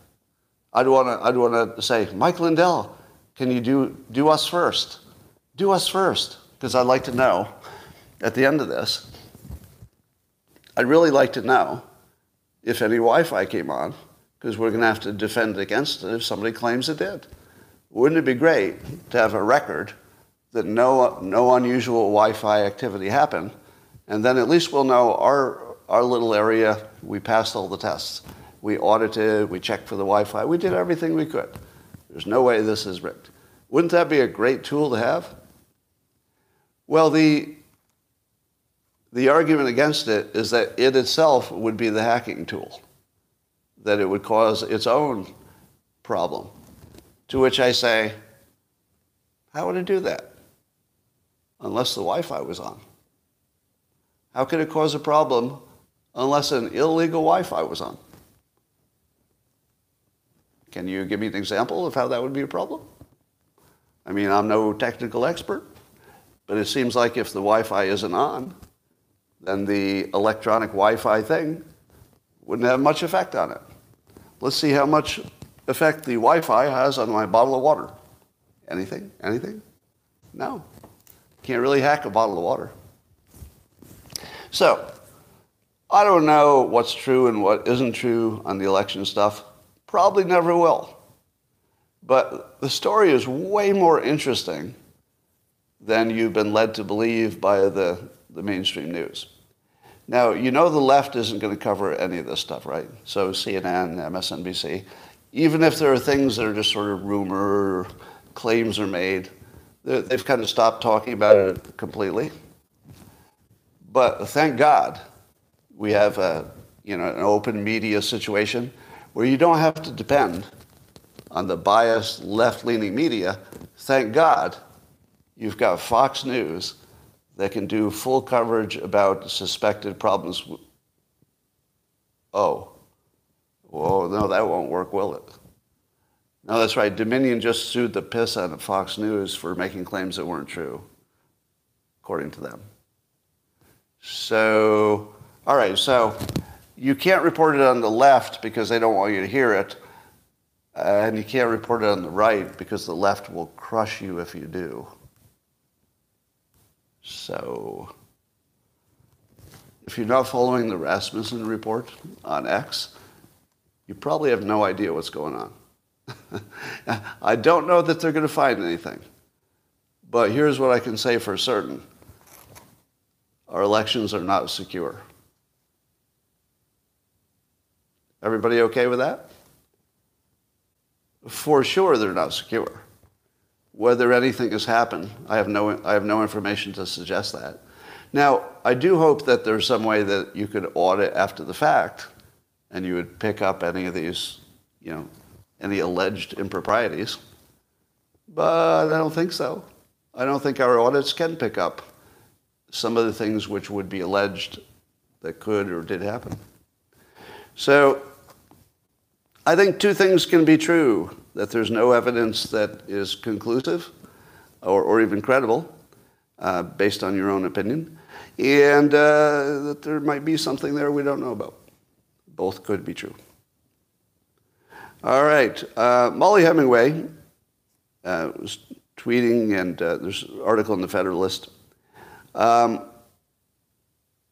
I'd want to I'd want to say, Mike Lindell, can you do, do us first? Do us first, because I'd like to know at the end of this. I'd really like to know if any Wi-Fi came on, because we're going to have to defend against it if somebody claims it did. Wouldn't it be great to have a record that no no unusual Wi-Fi activity happened, and then at least we'll know our our little area, we passed all the tests. We audited, we checked for the Wi-Fi, we did everything we could. There's no way this is rigged. Wouldn't that be a great tool to have? Well, the The argument against it is that it itself would be the hacking tool, that it would cause its own problem, to which I say, how would it do that unless the Wi-Fi was on? How could it cause a problem unless an illegal Wi-Fi was on? Can you give me an example of how that would be a problem? I mean, I'm no technical expert, but it seems like if the Wi-Fi isn't on, then the electronic Wi-Fi thing wouldn't have much effect on it. Let's see how much effect the Wi-Fi has on my bottle of water. Anything? Anything? No. Can't really hack a bottle of water. So, I don't know what's true and what isn't true on the election stuff. Probably never will. But the story is way more interesting than you've been led to believe by the the mainstream news. Now, you know the left isn't going to cover any of this stuff, right? So C N N, M S N B C, even if there are things that are just sort of rumor, claims are made, they've kind of stopped talking about it completely. But thank God we have a, you know, an open media situation where you don't have to depend on the biased left-leaning media. Thank God you've got Fox News that can do full coverage about suspected problems. Oh. Whoa, no, that won't work, will it? No, that's right. Dominion just sued the piss out of Fox News for making claims that weren't true, according to them. So, all right, so you can't report it on the left because they don't want you to hear it, and you can't report it on the right because the left will crush you if you do. So, if you're not following the Rasmussen Report on X, you probably have no idea what's going on. I don't know that they're going to find anything. But here's what I can say for certain. Our elections are not secure. Everybody okay with that? For sure they're not secure. Whether anything has happened, I have no I have no information to suggest that. Now, I do hope that there's some way that you could audit after the fact, and you would pick up any of these, you know, any alleged improprieties. But I don't think so. I don't think our audits can pick up some of the things which would be alleged that could or did happen. So, I think two things can be true, that there's no evidence that is conclusive or, or even credible, uh, based on your own opinion, and uh, that there might be something there we don't know about. Both could be true. All right. Uh, Molly Hemingway uh, was tweeting, and uh, there's an article in the Federalist. Um,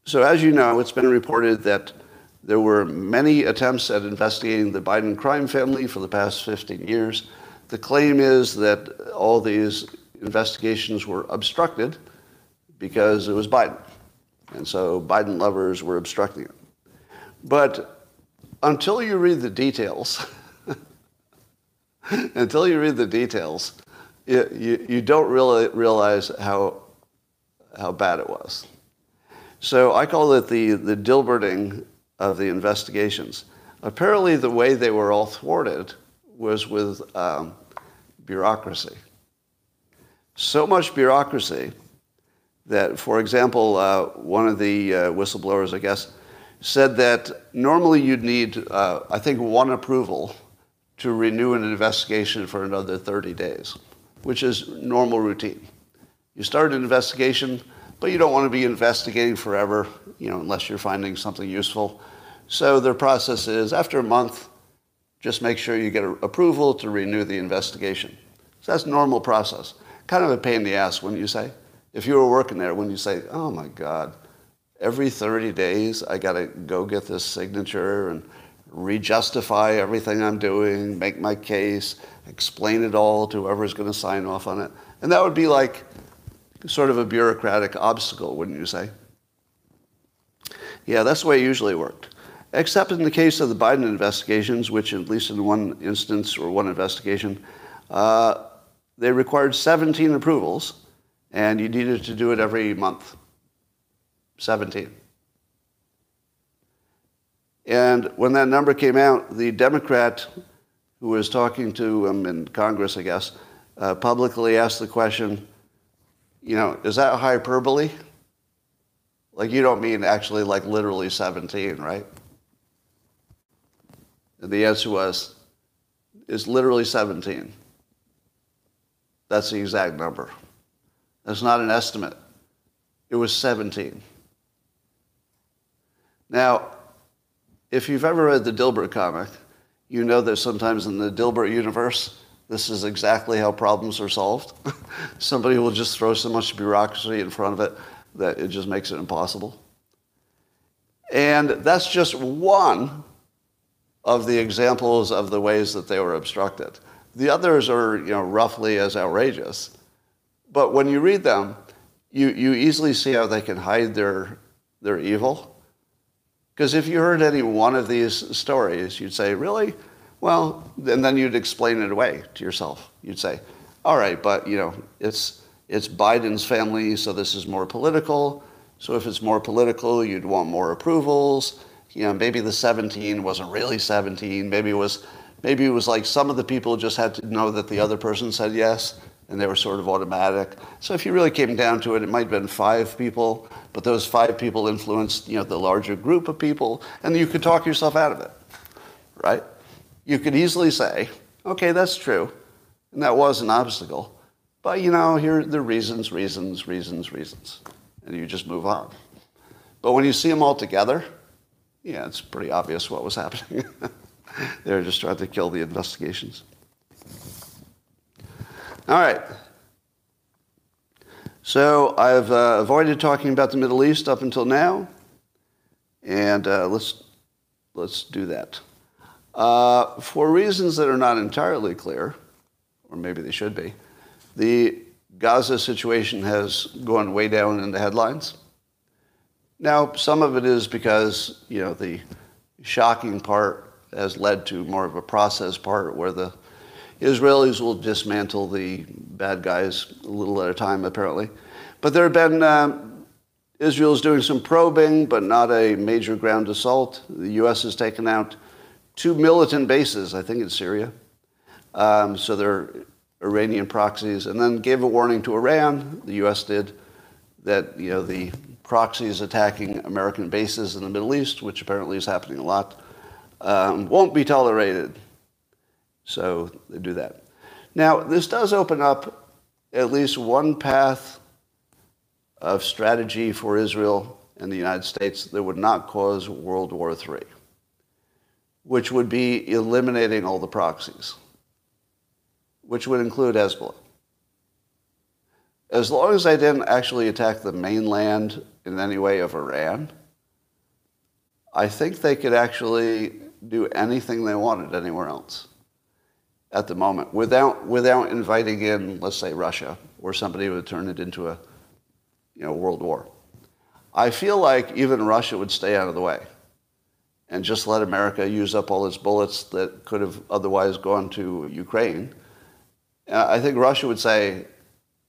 so as you know, it's been reported that There were many attempts at investigating the Biden crime family for the past fifteen years. The claim is that all these investigations were obstructed because it was Biden. And so Biden lovers were obstructing it. But until you read the details, until you read the details, you, you, you don't really realize how, how bad it was. So I call it the, the Dilberting of the investigations. Apparently the way they were all thwarted was with um, bureaucracy. So much bureaucracy that, for example, uh, one of the uh, whistleblowers, I guess, said that normally you'd need, uh, I think, one approval to renew an investigation for another thirty days, which is normal routine. You start an investigation, but you don't want to be investigating forever, you know, unless you're finding something useful. So their process is, after a month, just make sure you get approval to renew the investigation. So that's normal process. Kind of a pain in the ass, wouldn't you say? If you were working there, wouldn't you say, oh my God, every thirty days I got to go get this signature and re-justify everything I'm doing, make my case, explain it all to whoever's going to sign off on it. And that would be like sort of a bureaucratic obstacle, wouldn't you say? Yeah, that's the way it usually worked. Except in the case of the Biden investigations, which at least in one instance or one investigation, uh, they required seventeen approvals, and you needed to do it every month. seventeen. And when that number came out, the Democrat who was talking to him in Congress, I guess, uh, publicly asked the question, you know, is that hyperbole? Like, you don't mean actually, like, literally seventeen, right? And the answer was, it's literally seventeen. That's the exact number. That's not an estimate. It was seventeen. Now, if you've ever read the Dilbert comic, you know that sometimes in the Dilbert universe, this is exactly how problems are solved. Somebody will just throw so much bureaucracy in front of it that it just makes it impossible. And that's just one of the examples of the ways that they were obstructed. The others are, you know, roughly as outrageous. But when you read them, you, you easily see how they can hide their, their evil. Because if you heard any one of these stories, you'd say, really? Well, and then you'd explain it away to yourself. You'd say, all right, but, you know, it's, it's Biden's family, so this is more political. So if it's more political, you'd want more approvals. You know, maybe the seventeen wasn't really seventeen. Maybe it was, maybe it was like some of the people just had to know that the other person said yes, and they were sort of automatic. So if you really came down to it, it might have been five people, but those five people influenced, you know, the larger group of people, and you could talk yourself out of it, right? You could easily say, okay, that's true, and that was an obstacle, but, you know, here are the reasons, reasons, reasons, reasons, and you just move on. But when you see them all together, yeah, it's pretty obvious what was happening. They were just trying to kill the investigations. All right. So I've uh, avoided talking about the Middle East up until now, and uh, let's let's do that. Uh, for reasons that are not entirely clear, or maybe they should be, the Gaza situation has gone way down in the headlines. Now, some of it is because, you know, the shocking part has led to more of a process part where the Israelis will dismantle the bad guys a little at a time, apparently. But there have been, uh, Israel's doing some probing, but not a major ground assault. The U S has taken out two militant bases, I think in Syria. Um, so they're Iranian proxies, and then gave a warning to Iran, the U S did, that, you know, the proxies attacking American bases in the Middle East, which apparently is happening a lot, um, won't be tolerated. So they do that. Now, this does open up at least one path of strategy for Israel and the United States that would not cause World War Three, which would be eliminating all the proxies, which would include Hezbollah. As long as they didn't actually attack the mainland in any way of Iran, I think they could actually do anything they wanted anywhere else at the moment without without inviting in, let's say, Russia, or somebody would turn it into a you know world war. I feel like even Russia would stay out of the way and just let America use up all its bullets that could have otherwise gone to Ukraine. Uh, I think Russia would say,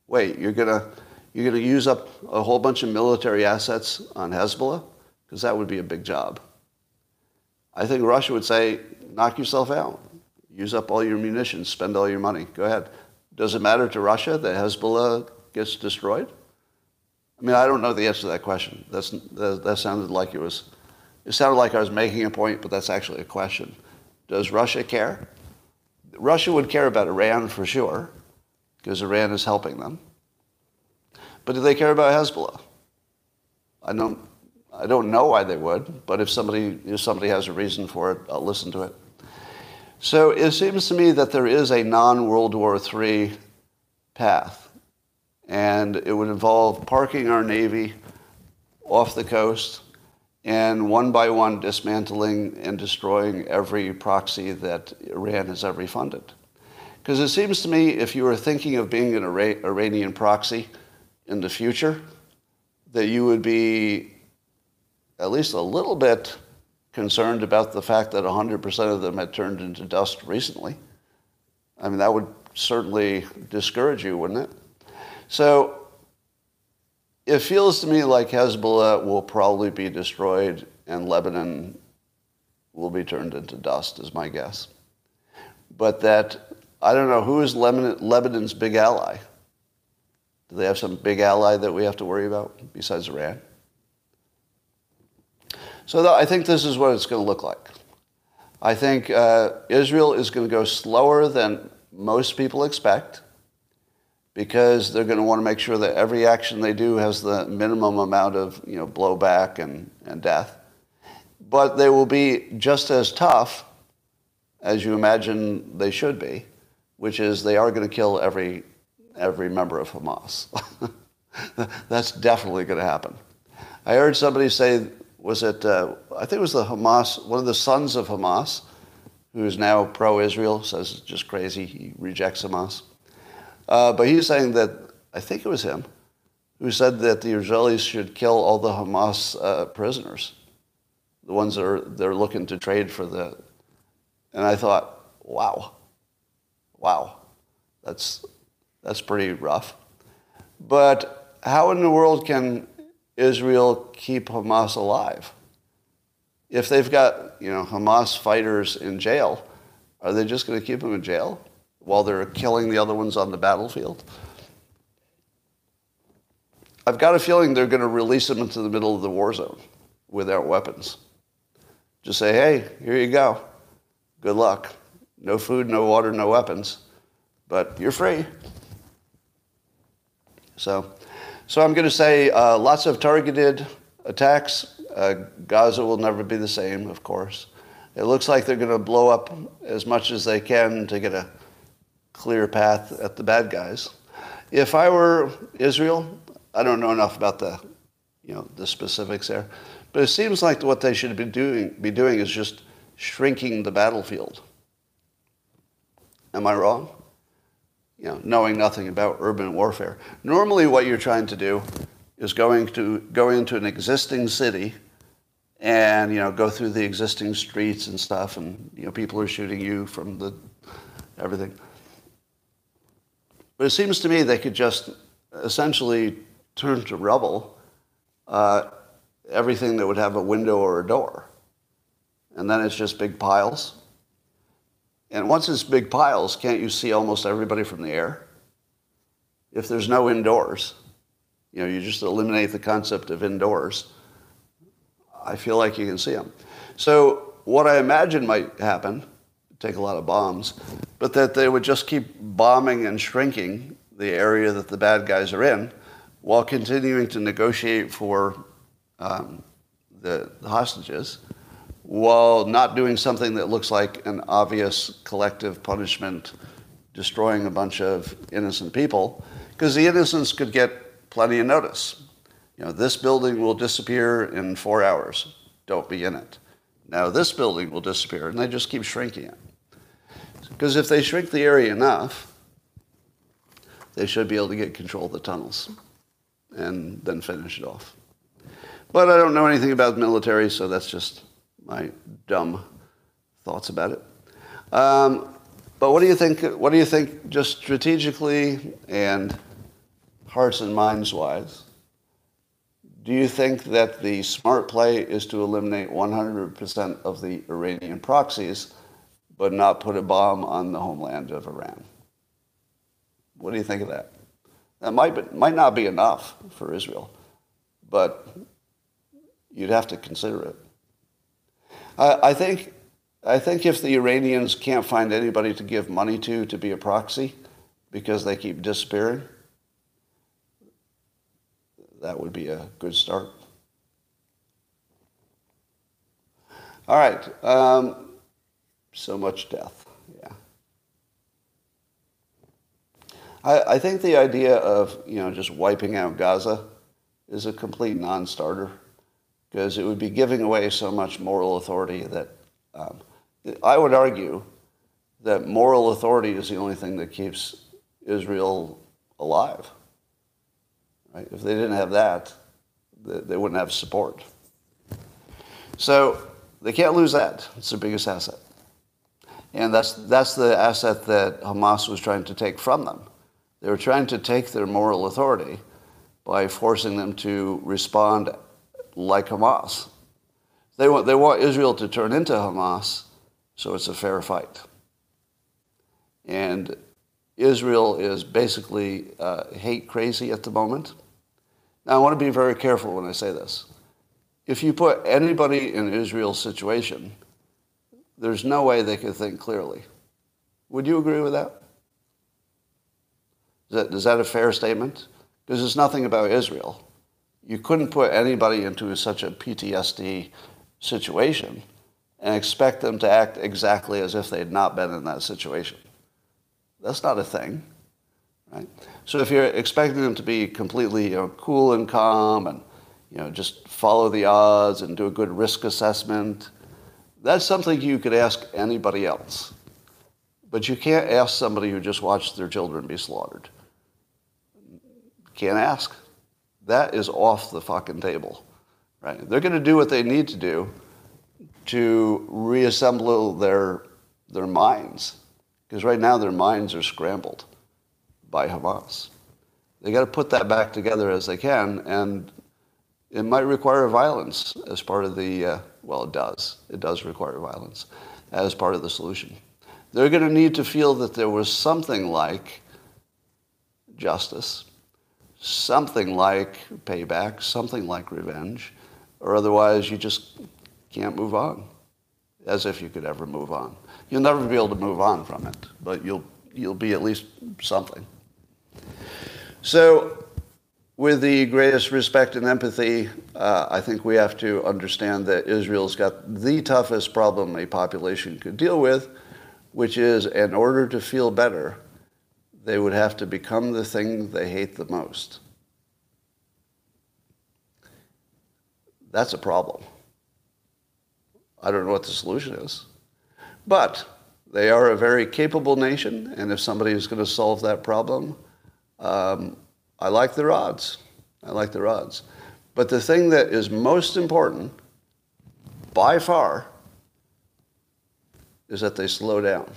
wait, you're gonna you're gonna use up a whole bunch of military assets on Hezbollah? Because that would be a big job. I think Russia would say, knock yourself out. Use up all your munitions, spend all your money. Go ahead. Does it matter to Russia that Hezbollah gets destroyed? I mean, I don't know the answer to that question. That's, that, that sounded like it was... It sounded like I was making a point, but that's actually a question. Does Russia care? Russia would care about Iran for sure, because Iran is helping them. But do they care about Hezbollah? I don't... I don't know why they would, but if somebody if somebody has a reason for it, I'll listen to it. So it seems to me that there is a non-World War Three path, and it would involve parking our Navy off the coast and one by one dismantling and destroying every proxy that Iran has ever funded. Because it seems to me if you were thinking of being an Ara- Iranian proxy in the future, that you would be at least a little bit concerned about the fact that one hundred percent of them had turned into dust recently. I mean, that would certainly discourage you, wouldn't it? So it feels to me like Hezbollah will probably be destroyed and Lebanon will be turned into dust, is my guess. But that, I don't know, who is Lebanon, Lebanon's big ally? Do they have some big ally that we have to worry about besides Iran? So I think this is what it's going to look like. I think uh, Israel is going to go slower than most people expect because they're going to want to make sure that every action they do has the minimum amount of you know, blowback and, and death. But they will be just as tough as you imagine they should be, which is they are going to kill every, every member of Hamas. That's definitely going to happen. I heard somebody say... Was it, uh, I think it was the Hamas, one of the sons of Hamas, who is now pro-Israel, says it's just crazy, he rejects Hamas. Uh, but he's saying that, I think it was him, who said that the Israelis should kill all the Hamas uh, prisoners, the ones that are, they're looking to trade for the... And I thought, wow, wow, that's that's pretty rough. But how in the world can Israel keep Hamas alive? If they've got, you know, Hamas fighters in jail, are they just going to keep them in jail while they're killing the other ones on the battlefield? I've got a feeling they're going to release them into the middle of the war zone without weapons. Just say, hey, here you go. Good luck. No food, no water, no weapons. But you're free. So... So I'm going to say uh, lots of targeted attacks. Uh, Gaza will never be the same, of course. It looks like they're going to blow up as much as they can to get a clear path at the bad guys. If I were Israel, I don't know enough about the, you know, the specifics there, but it seems like what they should be doing be doing is just shrinking the battlefield. Am I wrong? You know, knowing nothing about urban warfare. Normally what you're trying to do is going to go into an existing city and, you know, go through the existing streets and stuff and, you know, people are shooting you from the everything. But it seems to me they could just essentially turn to rubble uh, everything that would have a window or a door. And then it's just big piles. And once it's big piles, can't you see almost everybody from the air? If there's no indoors, you know, you just eliminate the concept of indoors. I feel like you can see them. So what I imagine might happen, take a lot of bombs, but that they would just keep bombing and shrinking the area that the bad guys are in while continuing to negotiate for um, the, the hostages, while not doing something that looks like an obvious collective punishment, destroying a bunch of innocent people, because the innocents could get plenty of notice. You know, this building will disappear in four hours. don't be in it. Now this building will disappear, and they just keep shrinking it. Because if they shrink the area enough, they should be able to get control of the tunnels and then finish it off. But I don't know anything about the military, so that's just my dumb thoughts about it. Um, but what do you think, what do you think just strategically and hearts and minds wise? Do you think that the smart play is to eliminate one hundred percent of the Iranian proxies but not put a bomb on the homeland of Iran? What do you think of that? That might be, might not be enough for Israel, but you'd have to consider it. I, I think I think if the Iranians can't find anybody to give money to to be a proxy because they keep disappearing, that would be a good start. All right. Um, so much death. Yeah. I, I think the idea of, you know, just wiping out Gaza is a complete non-starter because it would be giving away so much moral authority that um, I would argue that moral authority is the only thing that keeps Israel alive. Right? If they didn't have that, they wouldn't have support. So they can't lose that. It's their biggest asset. And that's, that's the asset that Hamas was trying to take from them. They were trying to take their moral authority by forcing them to respond like Hamas. They want, they want Israel to turn into Hamas, so it's a fair fight. And Israel is basically uh, hate crazy at the moment. Now, I want to be very careful when I say this. If you put anybody in Israel's situation, there's no way they could think clearly. Would you agree with that? Is that, is that a fair statement? Because there's nothing about Israel. You couldn't put anybody into such a P T S D situation and expect them to act exactly as if they'd not been in that situation. That's not a thing, right? So if you're expecting them to be completely, you know, cool and calm and, you know, just follow the odds and do a good risk assessment, that's something you could ask anybody else. But you can't ask somebody who just watched their children be slaughtered. Can't ask. That is off the fucking table, right? They're going to do what they need to do to reassemble their, their minds. Because right now their minds are scrambled by Hamas. They got to put that back together as they can, and it might require violence as part of the, uh, well, it does. It does require violence as part of the solution. They're going to need to feel that there was something like justice, something like payback, something like revenge, or otherwise you just can't move on, as if you could ever move on. You'll never be able to move on from it, but you'll you'll be at least something. So with the greatest respect and empathy, uh, I think we have to understand that Israel's got the toughest problem a population could deal with, which is in order to feel better, they would have to become the thing they hate the most. That's a problem. I don't know what the solution is. But they are a very capable nation, and if somebody is going to solve that problem, um, I like their odds. I like their odds. But the thing that is most important, by far, is that they slow down.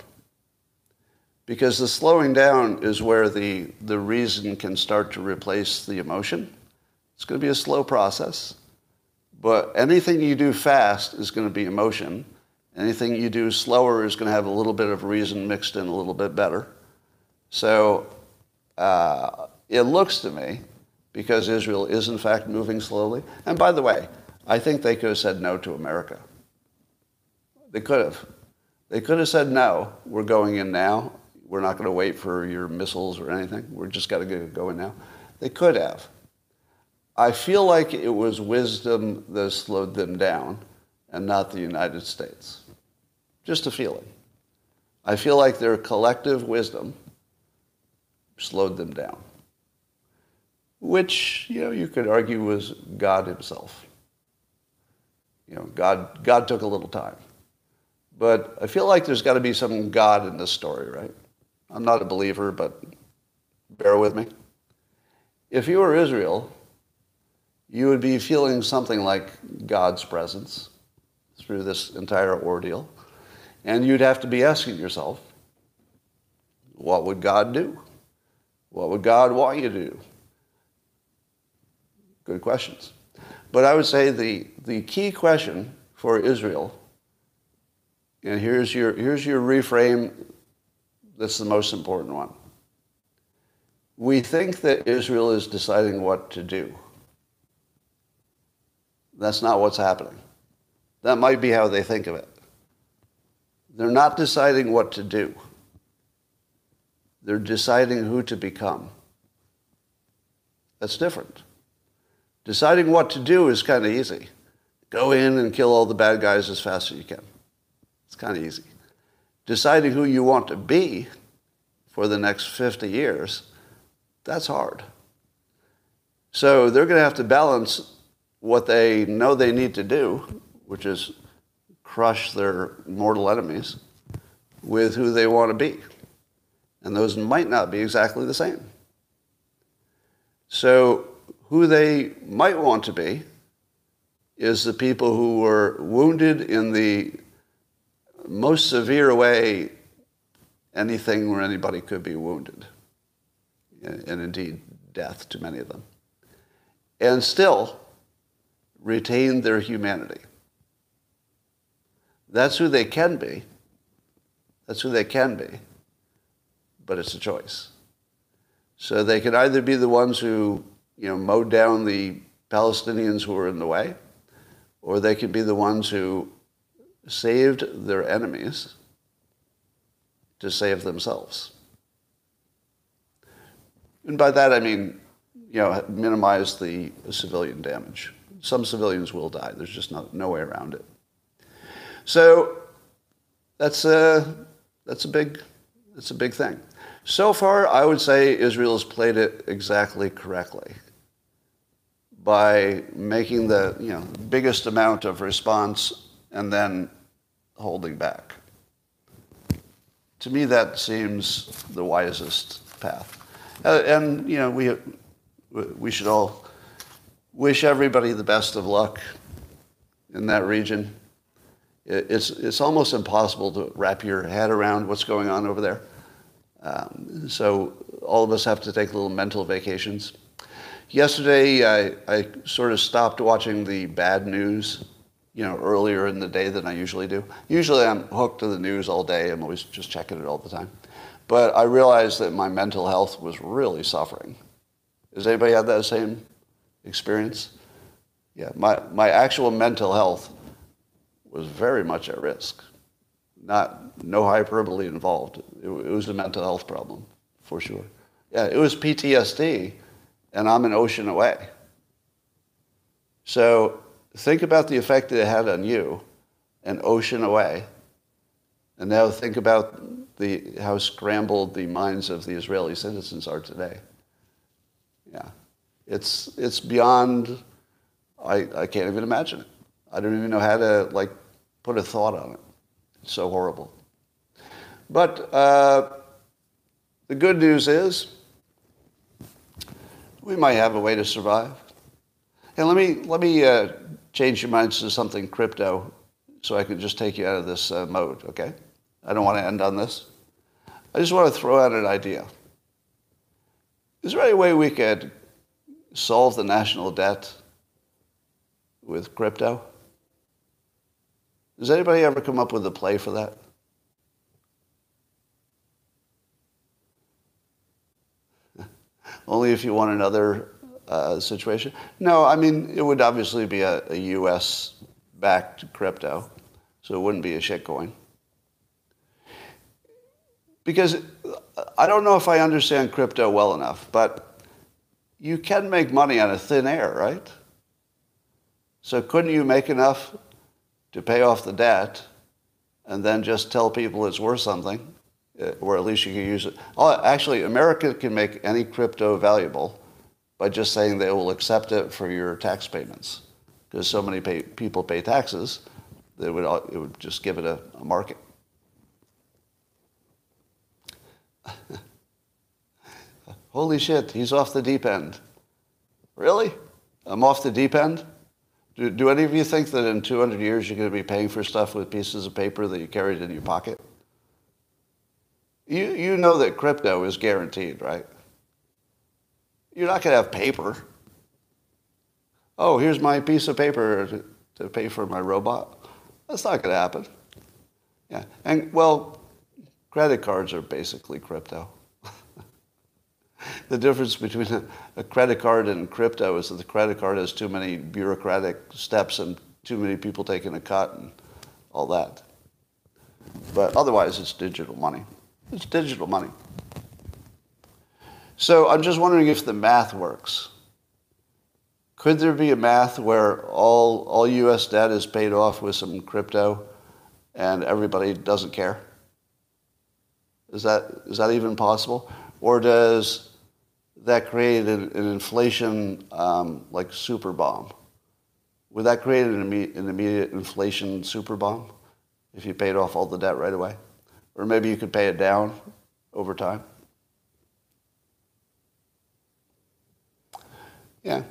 Because the slowing down is where the, the reason can start to replace the emotion. It's going to be a slow process. But anything you do fast is going to be emotion. Anything you do slower is going to have a little bit of reason mixed in a little bit better. So uh, it looks to me, because Israel is in fact moving slowly. And by the way, I think they could have said no to America. They could have. They could have said no. We're going in now. We're not going to wait for your missiles or anything. We're just got to go in now. They could have. I feel like it was wisdom that slowed them down and not the United States. Just a feeling. I feel like their collective wisdom slowed them down, which, you know, you could argue was God himself. you know, God, God took a little time. But I feel like there's got to be some God in this story, right? I'm not a believer, but bear with me. If you were Israel, you would be feeling something like God's presence through this entire ordeal. And you'd have to be asking yourself, what would God do? What would God want you to do? Good questions. But I would say the, the key question for Israel, and here's your, here's your reframe that's the most important one. We think that Israel is deciding what to do. That's not what's happening. That might be how they think of it. They're not deciding what to do. They're deciding who to become. That's different. Deciding what to do is kind of easy. Go in and kill all the bad guys as fast as you can. It's kind of easy. Deciding who you want to be for the next fifty years, that's hard. So they're going to have to balance what they know they need to do, which is crush their mortal enemies, with who they want to be. And those might not be exactly the same. So who they might want to be is the people who were wounded in the most severe way anything or anybody could be wounded, and indeed death to many of them, and still retain their humanity. That's who they can be. That's who they can be. But it's a choice. So they can either be the ones who, you know, mowed down the Palestinians who were in the way, or they could be the ones who saved their enemies to save themselves. And by that I mean, you know, minimize the civilian damage. Some civilians will die. There's just no, no way around it. So that's a, that's a big, that's a big thing. So far, I would say Israel's played it exactly correctly, by making the, you know, biggest amount of response and then holding back. To me, that seems the wisest path. Uh, and, you know, we, we should all wish everybody the best of luck in that region. It's, it's almost impossible to wrap your head around what's going on over there. Um, so all of us have to take little mental vacations. Yesterday, I, I sort of stopped watching the bad news, you know, earlier in the day than I usually do. Usually I'm hooked to the news all day. I'm always just checking it all the time. But I realized that my mental health was really suffering. Has anybody had that same experience? Yeah, my, my actual mental health was very much at risk. Not, no hyperbole involved. It, it was a mental health problem, for sure. Yeah, it was P T S D, and I'm an ocean away. So think about the effect that it had on you, an ocean away, and now think about the, how scrambled the minds of the Israeli citizens are today. Yeah, it's, it's beyond, I, I can't even imagine it. I don't even know how to, like, put a thought on it. So horrible. But uh, the good news is we might have a way to survive. And let me let me uh, change your minds to something crypto, so I can just take you out of this uh, mode. Okay? I don't want to end on this. I just want to throw out an idea. Is there any way we could solve the national debt with crypto? Does anybody ever come up with a play for that? Only if you want another uh, situation? No, I mean, it would obviously be a, a U S-backed crypto, so it wouldn't be a shitcoin. Because I don't know if I understand crypto well enough, but you can make money out of thin air, right? So couldn't you make enough to pay off the debt, and then just tell people it's worth something, or at least you can use it? Actually, America can make any crypto valuable by just saying they will accept it for your tax payments. because so many pay, people pay taxes, it would, it would just give it a, a market. Holy shit, he's off the deep end. Really? I'm off the deep end? Do, do any of you think that in two hundred years you're going to be paying for stuff with pieces of paper that you carried in your pocket? You, you know that crypto is guaranteed, right? You're not going to have paper. Oh, here's my piece of paper to, to pay for my robot. That's not going to happen. Yeah, and well, credit cards are basically crypto. The difference between a, a credit card and crypto is that the credit card has too many bureaucratic steps and too many people taking a cut and all that. But otherwise, it's digital money. It's digital money. So I'm just wondering if the math works. Could there be a math where all all U S debt is paid off with some crypto and everybody doesn't care? Is that is that even possible? Or does that create an, an inflation um, like super bomb? Would that create an immediate, an immediate inflation super bomb if you paid off all the debt right away? Or maybe you could pay it down over time. Yeah.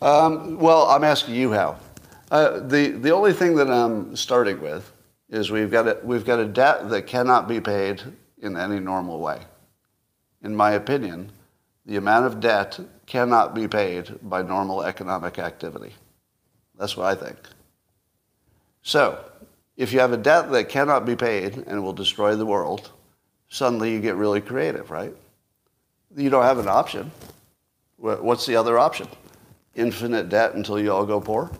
Um, well, I'm asking you how. Uh, the the only thing that I'm starting with is we've got a, we've got a debt that cannot be paid in any normal way. In my opinion, the amount of debt cannot be paid by normal economic activity. That's what I think. So, if you have a debt that cannot be paid and will destroy the world, suddenly you get really creative, right? You don't have an option. What's the other option? Infinite debt until you all go poor?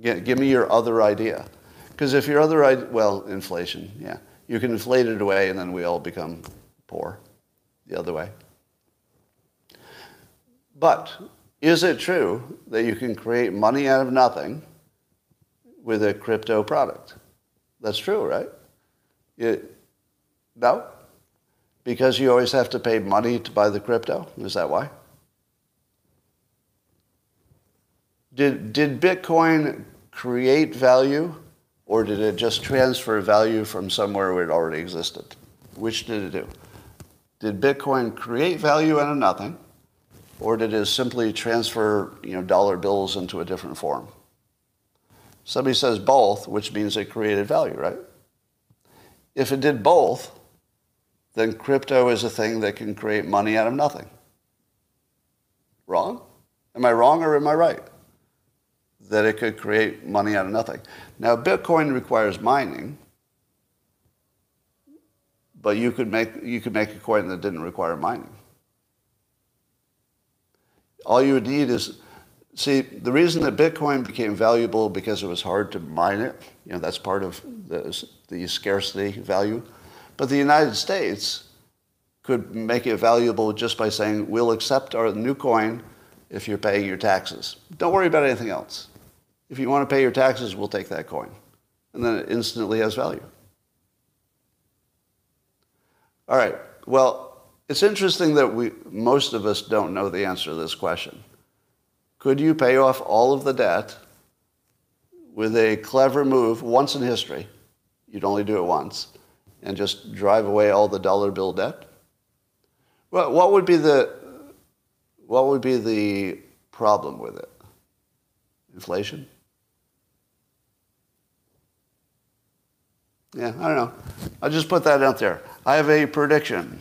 Give me your other idea. Because if your other idea, well, inflation, yeah. You can inflate it away and then we all become poor the other way. But is it true that you can create money out of nothing with a crypto product? That's true, right? It, no? Because you always have to pay money to buy the crypto? Is that why? Did, did Bitcoin create value, or did it just transfer value from somewhere where it already existed? Which did it do? Did Bitcoin create value out of nothing, or did it simply transfer, you know, dollar bills into a different form? Somebody says both, which means it created value, right? If it did both, then crypto is a thing that can create money out of nothing. Wrong? Am I wrong or am I right? That it could create money out of nothing. Now, Bitcoin requires mining, but you could make, you could make a coin that didn't require mining. All you would need is... See, the reason that Bitcoin became valuable because it was hard to mine it, you know, that's part of the, the scarcity value. But the United States could make it valuable just by saying, we'll accept our new coin if you're paying your taxes. Don't worry about anything else. If you want to pay your taxes, we'll take that coin. And then it instantly has value. All right, well, it's interesting that we most of us don't know the answer to this question. Could you pay off all of the debt with a clever move once in history? You'd only do it once, and just drive away all the dollar bill debt. Well, what would be the what would be the problem with it? Inflation? Yeah, I don't know. I'll just put that out there. I have a prediction.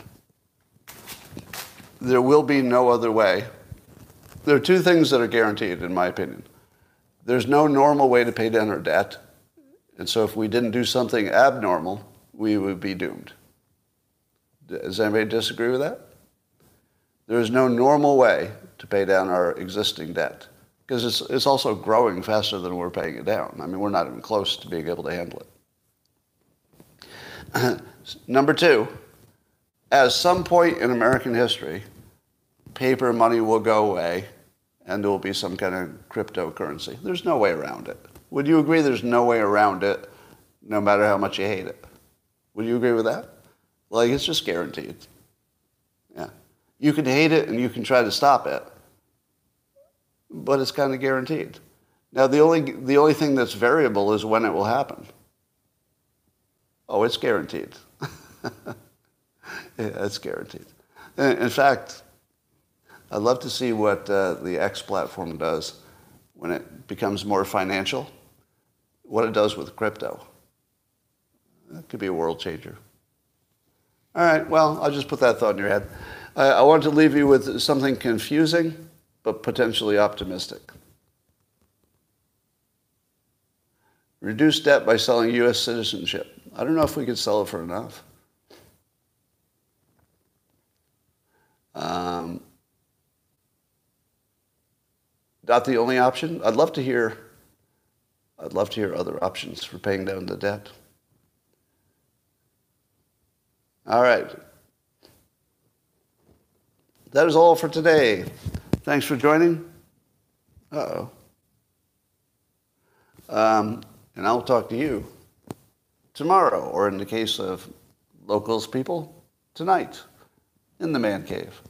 There will be no other way. There are two things that are guaranteed, in my opinion. There's no normal way to pay down our debt, and so if we didn't do something abnormal, we would be doomed. Does anybody disagree with that? There is no normal way to pay down our existing debt, because it's, it's also growing faster than we're paying it down. I mean, we're not even close to being able to handle it. Number two, at some point in American history, paper money will go away, and there will be some kind of cryptocurrency. There's no way around it. Would you agree there's no way around it, no matter how much you hate it? Would you agree with that? Like, it's just guaranteed. Yeah. You can hate it, and you can try to stop it, but it's kind of guaranteed. Now, the only, the only thing that's variable is when it will happen. Oh, it's guaranteed. Yeah, it's guaranteed. In fact, I'd love to see what uh, the X platform does when it becomes more financial, what it does with crypto. That could be a world changer. All right, well, I'll just put that thought in your head. I, I wanted to leave you with something confusing but potentially optimistic. Reduce debt by selling U S citizenship. I don't know if we could sell it for enough. Um, not the only option. I'd love to hear. I'd love to hear other options for paying down the debt. All right. That is all for today. Thanks for joining. Uh-oh. Um, and I'll talk to you tomorrow, or in the case of Locals people, tonight in the man cave.